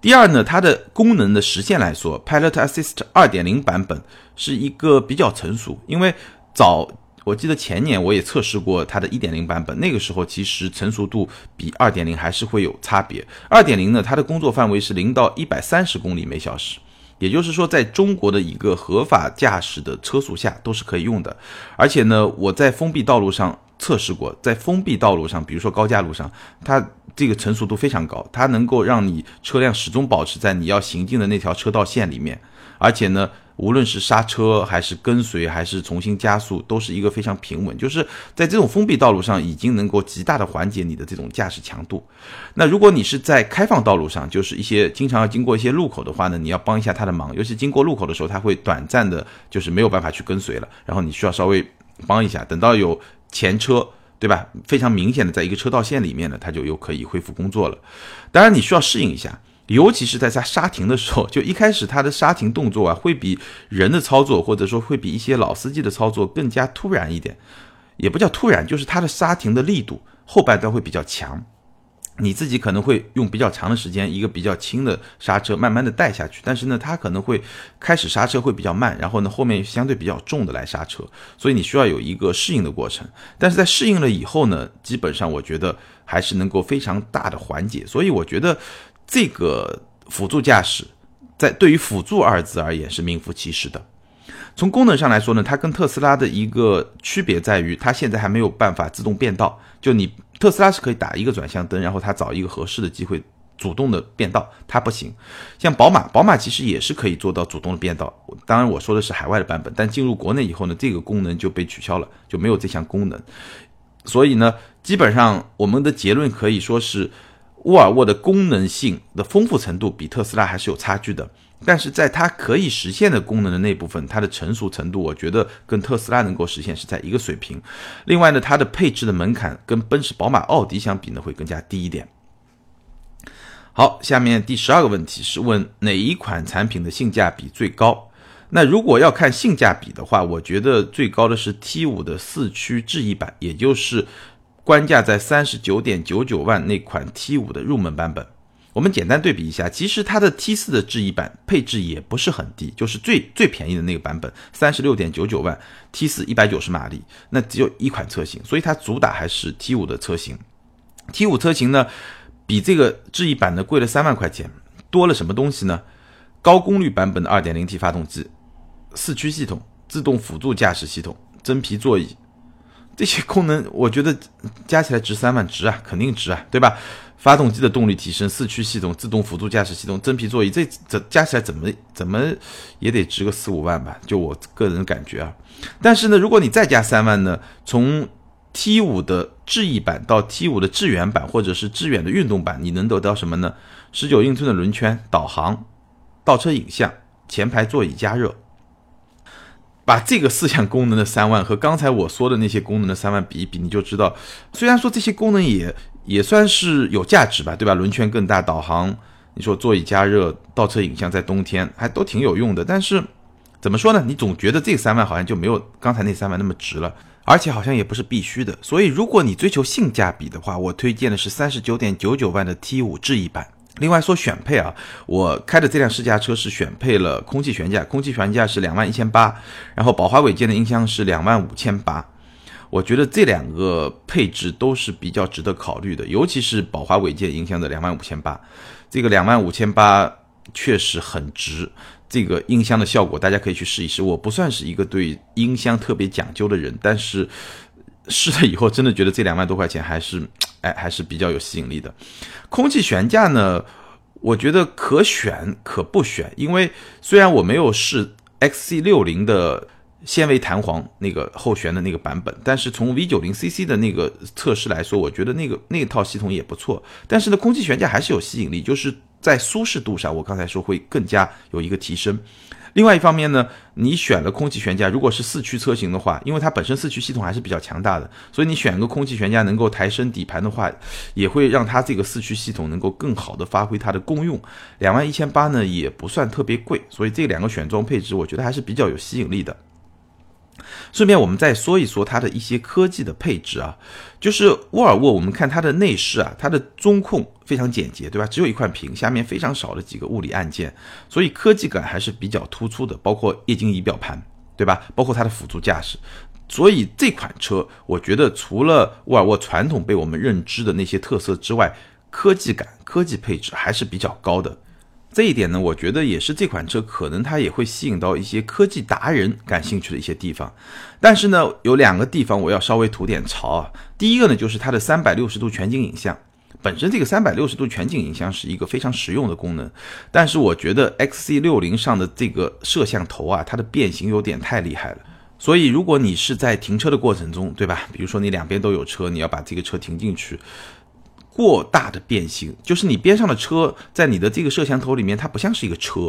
第二呢，它的功能的实现来说， Pilot Assist 二点零 版本是一个比较成熟，因为早我记得前年我也测试过它的 一点零 版本，那个时候其实成熟度比 二点零 还是会有差别。 二点零 呢，它的工作范围是零到一百三十公里每小时，也就是说在中国的一个合法驾驶的车速下都是可以用的。而且呢，我在封闭道路上测试过，在封闭道路上，比如说高架路上，它这个成熟度非常高，它能够让你车辆始终保持在你要行进的那条车道线里面。而且呢，无论是刹车还是跟随还是重新加速，都是一个非常平稳，就是在这种封闭道路上已经能够极大的缓解你的这种驾驶强度。那如果你是在开放道路上，就是一些经常要经过一些路口的话呢，你要帮一下它的忙，尤其经过路口的时候，它会短暂的就是没有办法去跟随了，然后你需要稍微帮一下，等到有前车，对吧，非常明显的在一个车道线里面呢，它就又可以恢复工作了。当然你需要适应一下，尤其是在它刹停的时候，就一开始它的刹停动作啊，会比人的操作，或者说会比一些老司机的操作更加突然一点，也不叫突然，就是它的刹停的力度后半段会比较强，你自己可能会用比较长的时间，一个比较轻的刹车慢慢的带下去，但是呢，它可能会开始刹车会比较慢，然后呢，后面相对比较重的来刹车，所以你需要有一个适应的过程。但是在适应了以后呢，基本上我觉得还是能够非常大的缓解。所以我觉得这个辅助驾驶在对于辅助二字而言是名副其实的。从功能上来说呢，它跟特斯拉的一个区别在于，它现在还没有办法自动变道，就你特斯拉是可以打一个转向灯，然后它找一个合适的机会主动的变道，它不行。像宝马，宝马其实也是可以做到主动的变道，当然我说的是海外的版本，但进入国内以后呢，这个功能就被取消了，就没有这项功能。所以呢，基本上我们的结论可以说是，沃尔沃的功能性的丰富程度比特斯拉还是有差距的，但是在它可以实现的功能的那部分，它的成熟程度我觉得跟特斯拉能够实现是在一个水平。另外呢，它的配置的门槛跟奔驰、宝马、奥迪相比呢会更加低一点。好，下面第十二个问题是问哪一款产品的性价比最高。那如果要看性价比的话，我觉得最高的是 T 五 的四驱智逸版，也就是官价在 三十九点九九万那款 T 五 的入门版本。我们简单对比一下，其实它的 T 四 的智逸版配置也不是很低，就是最最便宜的那个版本 三十六点九九万 T 四 一百九十马力，那只有一款车型，所以它主打还是 T 五 的车型。 T 五 车型呢比这个智逸版的贵了三万块钱，多了什么东西呢？高功率版本的 二点零 T 发动机，四驱系统，自动辅助驾驶系统，真皮座椅，这些功能我觉得加起来值三万，值啊，肯定值啊，对吧？发动机的动力提升，四驱系统，自动辅助驾驶系统，真皮座椅，这加起来怎么怎么也得值个四五万吧，就我个人感觉啊。但是呢，如果你再加三万呢，从 T 五 的智逸版到 T 五 的致远版或者是致远的运动版，你能得到什么呢？十九英寸的轮圈，导航，倒车影像，前排座椅加热。把这个四项功能的三万和刚才我说的那些功能的三万比一比，你就知道，虽然说这些功能也也算是有价值吧，对吧？轮圈更大，导航，你说座椅加热，倒车影像，在冬天还都挺有用的。但是怎么说呢？你总觉得这三万好像就没有刚才那三万那么值了，而且好像也不是必须的。所以如果你追求性价比的话，我推荐的是 三十九点九九万的 T 五 智逸版。另外说选配啊，我开的这辆试驾车是选配了空气悬架，空气悬架是 两万一千八百， 然后宝华尾间的音箱是 两万五千八百。 我觉得这两个配置都是比较值得考虑的，尤其是宝华尾间音箱的 两万五千八百， 这个 两万五千八百 确实很值。这个音箱的效果大家可以去试一试，我不算是一个对音箱特别讲究的人，但是试了以后真的觉得这两万多块钱还是哎，还是比较有吸引力的。空气悬架呢，我觉得可选可不选，因为虽然我没有试 X C 六十 的纤维弹簧那个后悬的那个版本，但是从 V 九十 C C 的那个测试来说，我觉得那个那套系统也不错。但是呢，空气悬架还是有吸引力，就是在舒适度上，我刚才说会更加有一个提升。另外一方面呢，你选了空气悬架，如果是四驱车型的话，因为它本身四驱系统还是比较强大的，所以你选个空气悬架能够抬升底盘的话，也会让它这个四驱系统能够更好的发挥它的功用。两万一千八百呢也不算特别贵，所以这两个选装配置我觉得还是比较有吸引力的。顺便我们再说一说它的一些科技的配置啊，就是沃尔沃，我们看它的内饰啊，它的中控非常简洁，对吧？只有一块屏，下面非常少的几个物理按键，所以科技感还是比较突出的，包括液晶仪表盘，对吧？包括它的辅助驾驶。所以这款车，我觉得除了沃尔沃传统被我们认知的那些特色之外，科技感、科技配置还是比较高的。这一点呢，我觉得也是这款车可能它也会吸引到一些科技达人感兴趣的一些地方。但是呢，有两个地方我要稍微吐点槽啊。第一个呢，就是它的三百六十度全景影像。本身这个三百六十度全景影像是一个非常实用的功能，但是我觉得 X C 六十 上的这个摄像头啊，它的变形有点太厉害了。所以如果你是在停车的过程中，对吧？比如说你两边都有车，你要把这个车停进去。过大的变形，就是你边上的车在你的这个摄像头里面，它不像是一个车，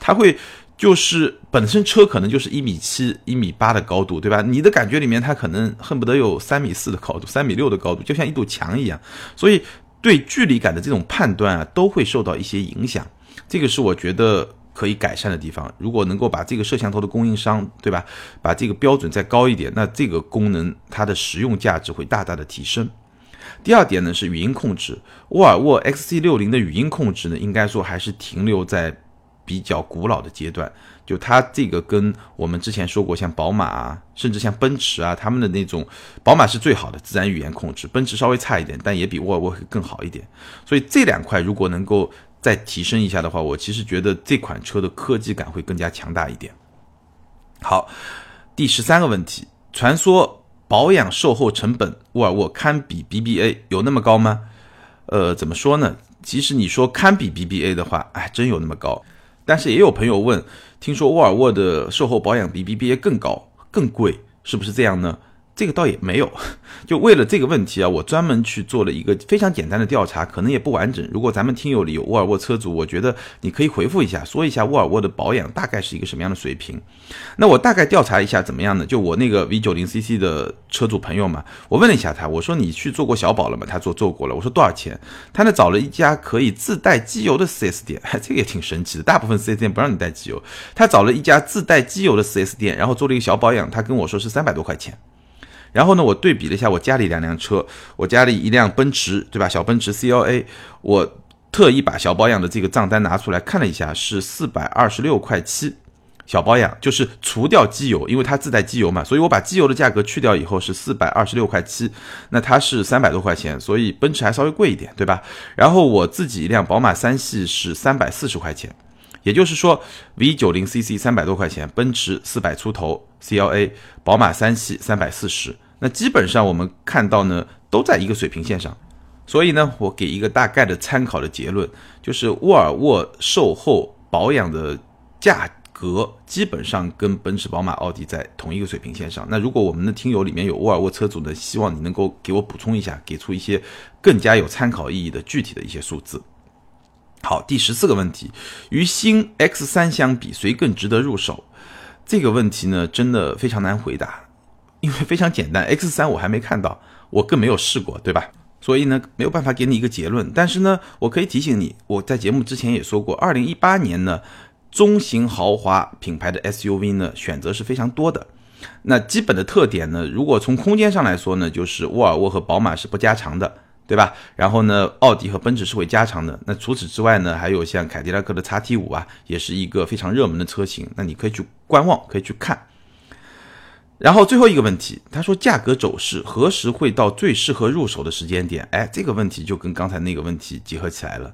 它会就是本身车可能就是一米七、一米八的高度，对吧？你的感觉里面它可能恨不得有三米四的高度、三米六的高度，就像一堵墙一样。所以对距离感的这种判断啊，都会受到一些影响。这个是我觉得可以改善的地方。如果能够把这个摄像头的供应商，对吧，把这个标准再高一点，那这个功能它的实用价值会大大的提升。第二点呢是语音控制，沃尔沃 X C 六十 的语音控制呢，应该说还是停留在比较古老的阶段，就它这个跟我们之前说过像宝马啊，甚至像奔驰啊，他们的那种，宝马是最好的自然语言控制，奔驰稍微差一点，但也比沃尔沃更好一点。所以这两块如果能够再提升一下的话，我其实觉得这款车的科技感会更加强大一点。好，第十三个问题，传说保养售后成本，沃尔沃堪比 B B A， 有那么高吗？呃，怎么说呢？其实你说堪比 B B A 的话，哎，真有那么高。但是也有朋友问，听说沃尔沃的售后保养比 B B A 更高、更贵，是不是这样呢？这个倒也没有。就为了这个问题啊，我专门去做了一个非常简单的调查，可能也不完整。如果咱们听友里有沃尔沃车主，我觉得你可以回复一下，说一下沃尔沃的保养大概是一个什么样的水平。那我大概调查一下怎么样呢？就我那个 V 九十 C C 的车主朋友嘛，我问了一下他，我说你去做过小保了吗？他做做过了。我说多少钱？他呢找了一家可以自带机油的 四 S 店，这个也挺神奇的，大部分 四 S 店不让你带机油。他找了一家自带机油的 四 S 店，然后做了一个小保养，他跟我说是三百多块钱。然后呢，我对比了一下我家里两辆车，我家里一辆奔驰，对吧？小奔驰 C L A， 我特意把小保养的这个账单拿出来看了一下，是四百二十六块七。小保养就是除掉机油，因为它自带机油嘛，所以我把机油的价格去掉以后是四百二十六块七，那它是三百多块钱，所以奔驰还稍微贵一点，对吧？然后我自己一辆宝马三系是三百四十块钱，也就是说 V 九十 C C 三百多块钱，奔驰四百出头 C L A， 宝马三系三百四十，那基本上我们看到呢都在一个水平线上。所以呢，我给一个大概的参考的结论，就是沃尔沃售后保养的价格基本上跟奔驰、宝马、奥迪在同一个水平线上。那如果我们的听友里面有沃尔沃车主呢，希望你能够给我补充一下，给出一些更加有参考意义的具体的一些数字。好，第十四个问题，与新 X 三 相比，谁更值得入手？这个问题呢，真的非常难回答，因为非常简单 ，X 三 我还没看到，我更没有试过，对吧？所以呢，没有办法给你一个结论。但是呢，我可以提醒你，我在节目之前也说过，二零一八年呢，中型豪华品牌的 S U V 呢，选择是非常多的。那基本的特点呢，如果从空间上来说呢，就是沃尔沃和宝马是不加长的，对吧？然后呢，奥迪和奔驰是会加长的。那除此之外呢，还有像凯迪拉克的 X T 五 啊，也是一个非常热门的车型，那你可以去观望，可以去看。然后最后一个问题，他说价格走势何时会到最适合入手的时间点？哎，这个问题就跟刚才那个问题结合起来了。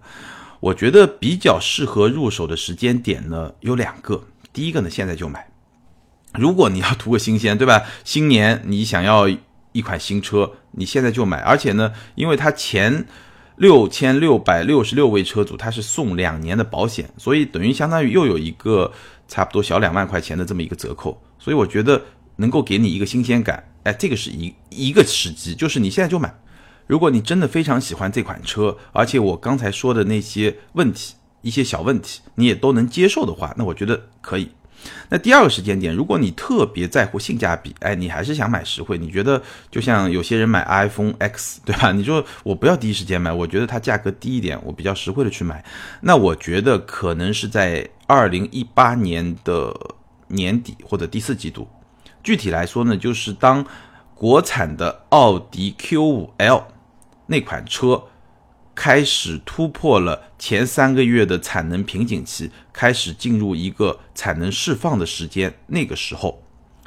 我觉得比较适合入手的时间点呢有两个，第一个呢，现在就买。如果你要图个新鲜，对吧？新年你想要一款新车，你现在就买。而且呢，因为它前六千六百六十六位车主他是送两年的保险，所以等于相当于又有一个差不多小两万块钱的这么一个折扣，所以我觉得能够给你一个新鲜感，哎，这个是一一个时机，就是你现在就买。如果你真的非常喜欢这款车，而且我刚才说的那些问题，一些小问题，你也都能接受的话，那我觉得可以。那第二个时间点，如果你特别在乎性价比，哎，你还是想买实惠，你觉得就像有些人买 iPhone X， 对吧？你说我不要第一时间买，我觉得它价格低一点，我比较实惠的去买。那我觉得可能是在二零一八年的年底或者第四季度。具体来说呢，就是当国产的奥迪 Q 五 L 那款车开始突破了前三个月的产能瓶颈期，开始进入一个产能释放的时间，那个时候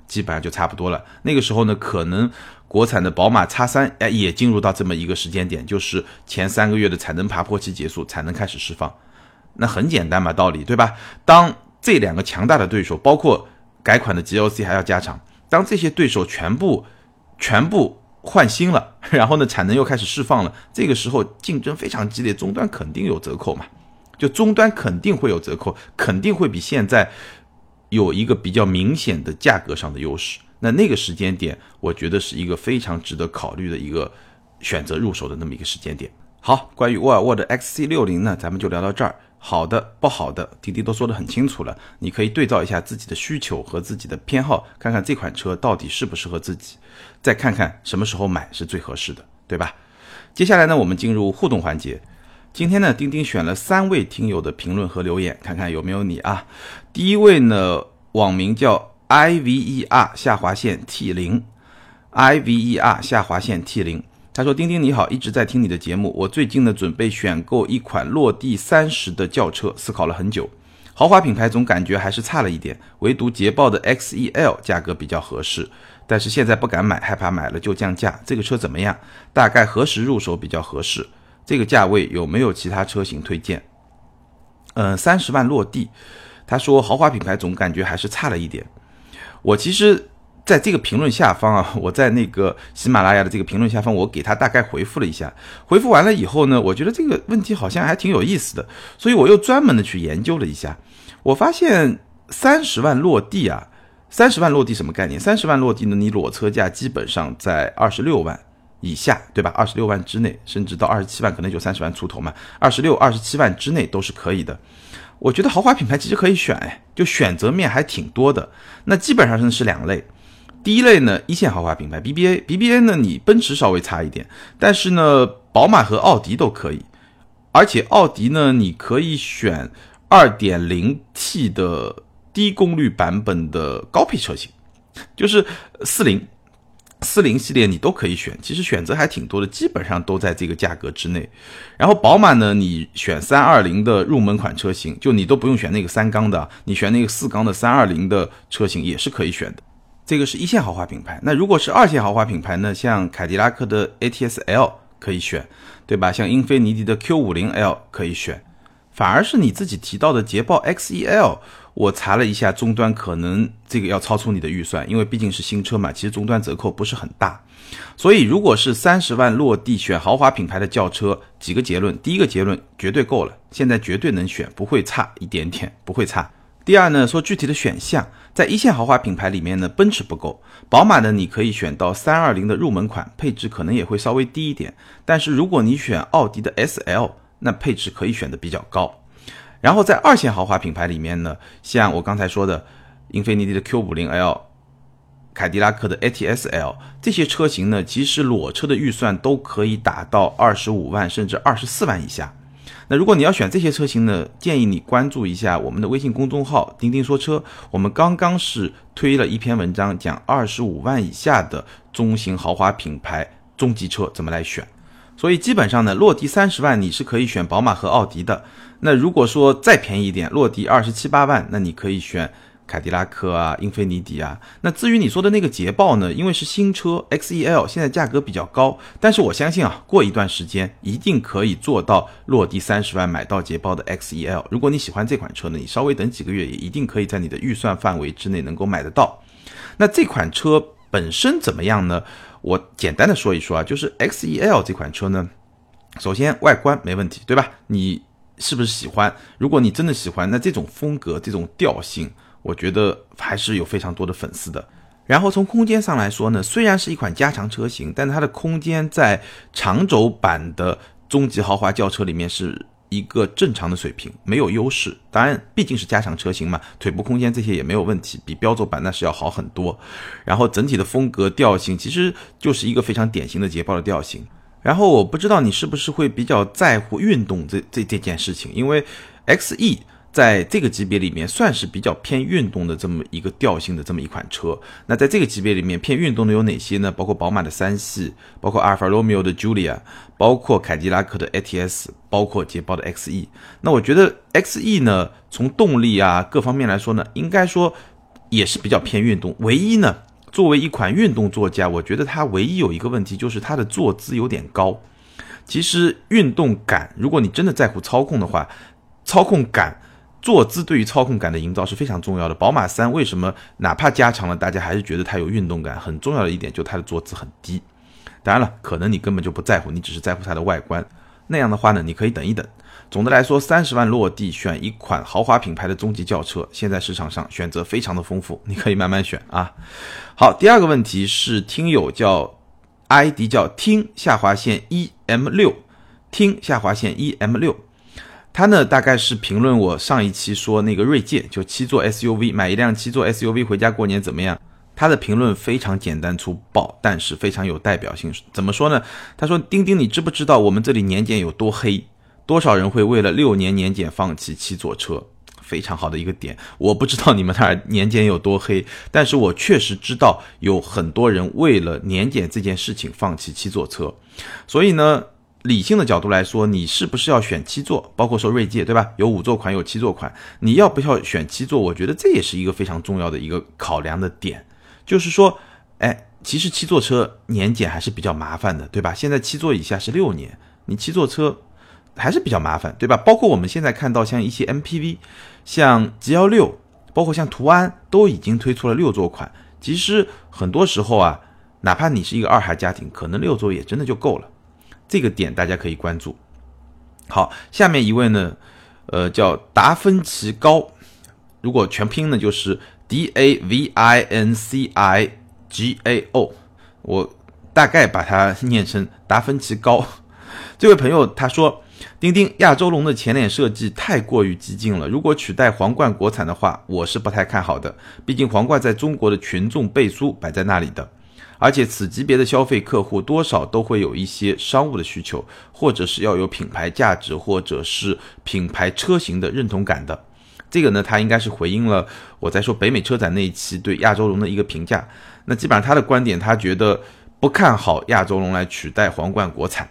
基本上就差不多了。那个时候呢，可能国产的宝马 X 三 也进入到这么一个时间点，就是前三个月的产能爬坡期结束，产能开始释放。那很简单嘛，道理对吧？当这两个强大的对手，包括改款的 G L 六 还要加长，当这些对手全部全部换新了，然后呢产能又开始释放了，这个时候竞争非常激烈，终端肯定有折扣嘛，就终端肯定会有折扣，肯定会比现在有一个比较明显的价格上的优势。那那个时间点，我觉得是一个非常值得考虑的一个选择入手的那么一个时间点。好，关于沃尔沃的 X C 六十 呢，咱们就聊到这儿。好的不好的滴滴都说得很清楚了，你可以对照一下自己的需求和自己的偏好，看看这款车到底适不适合自己，再看看什么时候买是最合适的，对吧？接下来呢，我们进入互动环节。今天呢，钉钉选了三位听友的评论和留言，看看有没有你啊。第一位呢，网名叫 I V E R 下划线 T 零 I V E R 下划线 T 零，他说，丁丁你好，一直在听你的节目，我最近呢准备选购一款落地三十的轿车，思考了很久，豪华品牌总感觉还是差了一点，唯独捷豹的 X E L 价格比较合适，但是现在不敢买，害怕买了就降价，这个车怎么样？大概何时入手比较合适？这个价位有没有其他车型推荐？嗯、呃、三十万落地，他说豪华品牌总感觉还是差了一点。我其实在这个评论下方啊，我在那个喜马拉雅的这个评论下方，我给他大概回复了一下。回复完了以后呢，我觉得这个问题好像还挺有意思的，所以我又专门的去研究了一下。我发现三十万落地啊，三十万落地什么概念？三十万落地呢，你裸车价基本上在二十六万以下，对吧？二十六万之内，甚至到二十七万，可能就三十万出头嘛。二十六、二十七万之内都是可以的。我觉得豪华品牌其实可以选，哎，就选择面还挺多的。那基本上是两类。第一类呢，一线豪华品牌 B B A， B B A 呢，你奔驰稍微差一点，但是呢，宝马和奥迪都可以，而且奥迪呢，你可以选 二点零 T 的低功率版本的高配车型，就是四零四零系列你都可以选，其实选择还挺多的，基本上都在这个价格之内。然后宝马呢，你选三二零的入门款车型，就你都不用选那个三缸的，你选那个四缸的三二零的车型也是可以选的。这个是一线豪华品牌。那如果是二线豪华品牌呢，像凯迪拉克的 A T S L 可以选，对吧？像英菲尼迪的 Q 五零 L 可以选。反而是你自己提到的捷豹 X E L， 我查了一下，终端可能这个要超出你的预算，因为毕竟是新车嘛，其实终端折扣不是很大。所以如果是三十万落地选豪华品牌的轿车，几个结论。第一个结论，绝对够了，现在绝对能选，不会差一点点，不会差。第二呢，说具体的选项，在一线豪华品牌里面呢，奔驰不够，宝马呢你可以选到三二零的入门款，配置可能也会稍微低一点，但是如果你选奥迪的 S L， 那配置可以选的比较高。然后在二线豪华品牌里面呢，像我刚才说的英菲尼迪的 Q 五零 L， 凯迪拉克的 A T S L， 这些车型呢，其实裸车的预算都可以打到二十五万甚至二十四万以下。那如果你要选这些车型呢，建议你关注一下我们的微信公众号钉钉说车，我们刚刚是推了一篇文章，讲二十五万以下的中型豪华品牌中级车怎么来选。所以基本上呢，落地三十万你是可以选宝马和奥迪的。那如果说再便宜一点，落地二十七八万，那你可以选凯迪拉克啊，英菲尼迪啊。那至于你说的那个捷豹呢，因为是新车 X E L， 现在价格比较高，但是我相信啊，过一段时间一定可以做到落地三十万买到捷豹的 X E L。 如果你喜欢这款车呢，你稍微等几个月也一定可以在你的预算范围之内能够买得到。那这款车本身怎么样呢？我简单的说一说啊，就是 X E L 这款车呢，首先外观没问题，对吧？你是不是喜欢？如果你真的喜欢，那这种风格这种调性，我觉得还是有非常多的粉丝的。然后从空间上来说呢，虽然是一款加长车型，但它的空间在长轴版的中级豪华轿车里面是一个正常的水平，没有优势。当然毕竟是加长车型嘛，腿部空间这些也没有问题，比标轴版那是要好很多。然后整体的风格调性其实就是一个非常典型的捷豹的调性。然后我不知道你是不是会比较在乎运动 这, 这, 这件事情，因为 X E在这个级别里面算是比较偏运动的这么一个调性的这么一款车。那在这个级别里面偏运动的有哪些呢？包括宝马的三系，包括 Alfa Romeo 的 Giulia， 包括凯迪拉克的 A T S， 包括捷豹的 X E。 那我觉得 X E 呢，从动力啊各方面来说呢，应该说也是比较偏运动。唯一呢，作为一款运动座驾，我觉得它唯一有一个问题，就是它的坐姿有点高。其实运动感，如果你真的在乎操控的话，操控感坐姿对于操控感的营造是非常重要的。宝马三为什么哪怕加长了，大家还是觉得它有运动感，很重要的一点就是它的坐姿很低。当然了，可能你根本就不在乎，你只是在乎它的外观，那样的话呢，你可以等一等。总的来说，三十万落地选一款豪华品牌的中级轿车，现在市场上选择非常的丰富，你可以慢慢选啊。好，第二个问题是听友叫 I D 叫听下滑线 E M 六， 听下滑线 E M 六，他呢大概是评论我上一期说那个锐界，就七座 S U V， 买一辆七座 S U V 回家过年怎么样。他的评论非常简单粗暴，但是非常有代表性。怎么说呢？他说，丁丁，你知不知道我们这里年检有多黑？多少人会为了六年年检放弃七座车？非常好的一个点。我不知道你们那儿年检有多黑，但是我确实知道有很多人为了年检这件事情放弃七座车。所以呢，理性的角度来说，你是不是要选七座？包括说锐界，对吧？有五座款，有七座款，你要不要选七座？我觉得这也是一个非常重要的一个考量的点，就是说，哎，其实七座车年检还是比较麻烦的，对吧？现在七座以下是六年，你七座车还是比较麻烦，对吧？包括我们现在看到像一些 M P V， 像 G L 六， 包括像途安，都已经推出了六座款。其实很多时候啊，哪怕你是一个二孩家庭，可能六座也真的就够了。这个点大家可以关注。好，下面一位呢，呃，叫达芬奇高，如果全拼呢就是 D A V I N C I G A O， 我大概把它念成达芬奇高。这位朋友他说，丁丁，亚洲龙的前脸设计太过于激进了，如果取代皇冠国产的话，我是不太看好的，毕竟皇冠在中国的群众背书摆在那里的。而且此级别的消费客户多少都会有一些商务的需求，或者是要有品牌价值，或者是品牌车型的认同感的。这个呢，它应该是回应了我在说北美车展那一期对亚洲龙的一个评价。那基本上他的观点，他觉得不看好亚洲龙来取代皇冠国产。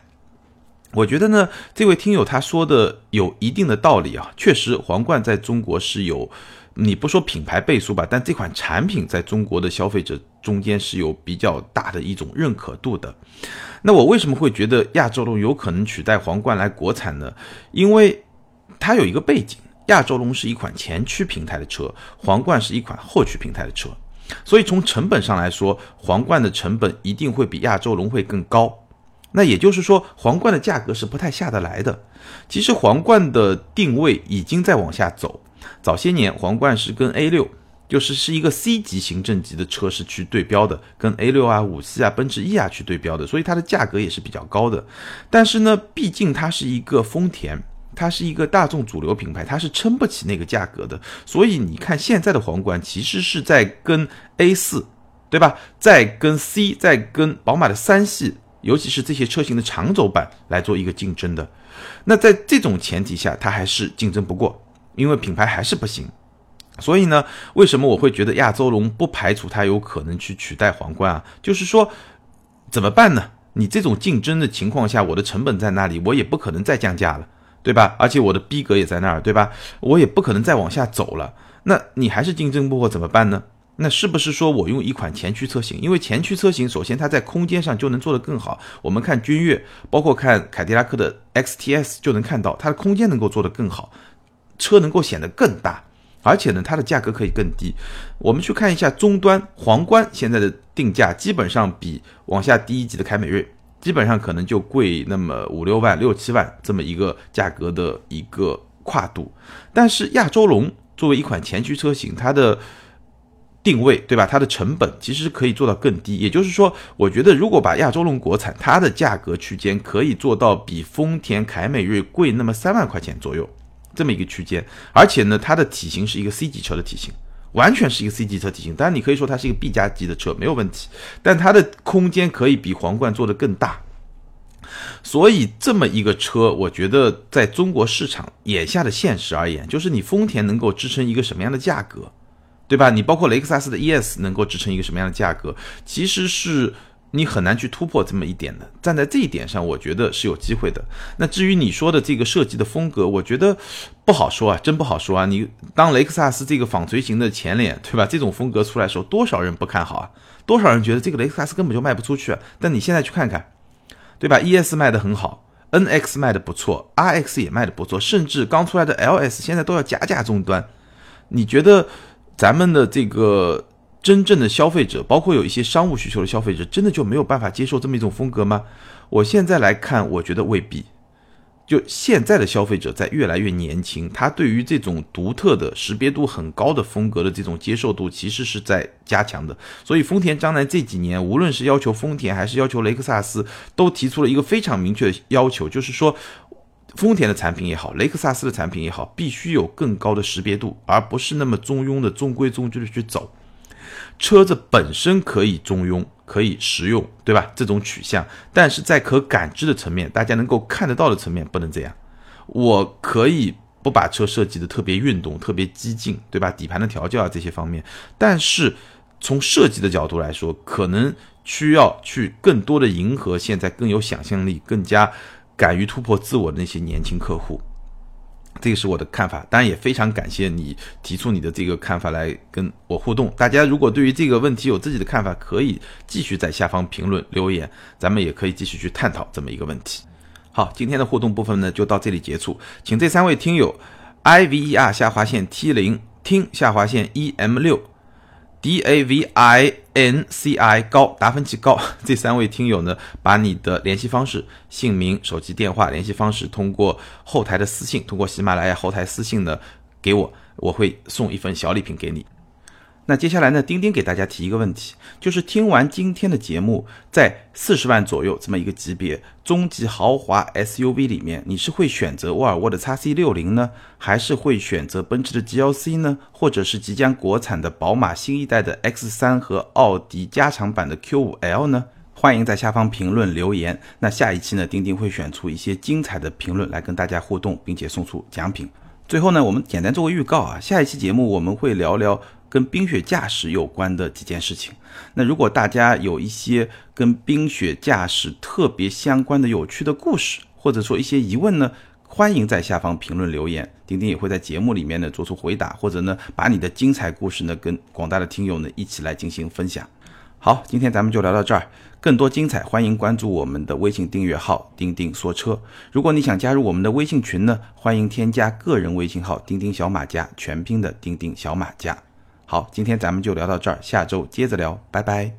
我觉得呢，这位听友他说的有一定的道理啊，确实皇冠在中国是有，你不说品牌背书吧，但这款产品在中国的消费者中间是有比较大的一种认可度的。那我为什么会觉得亚洲龙有可能取代皇冠来国产呢？因为它有一个背景，亚洲龙是一款前驱平台的车，皇冠是一款后驱平台的车，所以从成本上来说，皇冠的成本一定会比亚洲龙会更高。那也就是说，皇冠的价格是不太下得来的。其实皇冠的定位已经在往下走，早些年皇冠是跟 A 六， 就是是一个 C 级行政级的车是去对标的，跟 A 六 啊、五系啊、奔驰 E 啊去对标的，所以它的价格也是比较高的。但是呢，毕竟它是一个丰田，它是一个大众主流品牌，它是撑不起那个价格的。所以你看现在的皇冠其实是在跟 A 四， 对吧，在跟 C， 在跟宝马的三系，尤其是这些车型的长轴版来做一个竞争的。那在这种前提下，它还是竞争不过，因为品牌还是不行。所以呢，为什么我会觉得亚洲龙不排除它有可能去取代皇冠啊？就是说怎么办呢？你这种竞争的情况下，我的成本在那里，我也不可能再降价了，对吧？而且我的逼格也在那儿，对吧？我也不可能再往下走了。那你还是竞争不过怎么办呢？那是不是说我用一款前驱车型？因为前驱车型首先它在空间上就能做得更好，我们看君越，包括看凯迪拉克的 X T S 就能看到，它的空间能够做得更好，车能够显得更大，而且呢，它的价格可以更低。我们去看一下终端，皇冠现在的定价基本上比往下低一级的凯美瑞基本上可能就贵那么五六万、六七万这么一个价格的一个跨度。但是亚洲龙作为一款前驱车型，它的定位，对吧？它的成本其实可以做到更低，也就是说，我觉得如果把亚洲龙国产，它的价格区间可以做到比丰田凯美瑞贵那么三万块钱左右这么一个区间，而且呢，它的体型是一个 C 级车的体型，完全是一个 C 级车体型。当然，你可以说它是一个 B 加级的车，没有问题，但它的空间可以比皇冠做得更大。所以这么一个车，我觉得在中国市场眼下的现实而言，就是你丰田能够支撑一个什么样的价格，对吧？你包括雷克萨斯的 E S 能够支撑一个什么样的价格，其实是你很难去突破这么一点的。站在这一点上，我觉得是有机会的。那至于你说的这个设计的风格，我觉得不好说啊，真不好说啊。你当雷克萨斯这个纺锤型的前脸，对吧？这种风格出来的时候，多少人不看好啊？多少人觉得这个雷克萨斯根本就卖不出去啊？但你现在去看看，对吧 ？E S 卖得很好。N X 卖得不错， R X 也卖得不错，甚至刚出来的 L S 现在都要加价终端。你觉得咱们的这个真正的消费者，包括有一些商务需求的消费者，真的就没有办法接受这么一种风格吗？我现在来看，我觉得未必。就现在的消费者在越来越年轻，他对于这种独特的识别度很高的风格的这种接受度其实是在加强的。所以丰田将来这几年，无论是要求丰田还是要求雷克萨斯，都提出了一个非常明确的要求，就是说丰田的产品也好，雷克萨斯的产品也好，必须有更高的识别度，而不是那么中庸的中规中矩的去走。车子本身可以中庸，可以实用，对吧？这种取向，但是在可感知的层面，大家能够看得到的层面，不能这样。我可以不把车设计的特别运动、特别激进，对吧？底盘的调教啊这些方面，但是从设计的角度来说，可能需要去更多的迎合现在更有想象力、更加敢于突破自我的那些年轻客户。这个是我的看法，当然也非常感谢你提出你的这个看法来跟我互动。大家如果对于这个问题有自己的看法，可以继续在下方评论留言，咱们也可以继续去探讨这么一个问题。好，今天的互动部分呢就到这里结束，请这三位听友 I V E R 下划线 T 零 听下划线 E M 六 D A V I N C I 高达芬奇高这三位听友呢，把你的联系方式、姓名、手机电话、联系方式通过后台的私信，通过喜马拉雅后台私信呢给我，我会送一份小礼品给你。那接下来呢，丁丁给大家提一个问题，就是听完今天的节目，在四十万左右这么一个级别中级豪华 S U V 里面，你是会选择沃尔沃的 X C 六十 呢，还是会选择奔驰的 G L 六 呢，或者是即将国产的宝马新一代的 X 三 和奥迪加长版的 Q 五 L 呢？欢迎在下方评论留言。那下一期呢，丁丁会选出一些精彩的评论来跟大家互动，并且送出奖品。最后呢，我们简单做个预告啊，下一期节目我们会聊聊跟冰雪驾驶有关的几件事情。那如果大家有一些跟冰雪驾驶特别相关的有趣的故事，或者说一些疑问呢，欢迎在下方评论留言，丁丁也会在节目里面呢做出回答，或者呢把你的精彩故事呢跟广大的听友呢一起来进行分享。好，今天咱们就聊到这儿，更多精彩欢迎关注我们的微信订阅号丁丁说车。如果你想加入我们的微信群呢，欢迎添加个人微信号丁丁小马甲，全拼的丁丁小马甲。好，今天咱们就聊到这儿，下周接着聊，拜拜。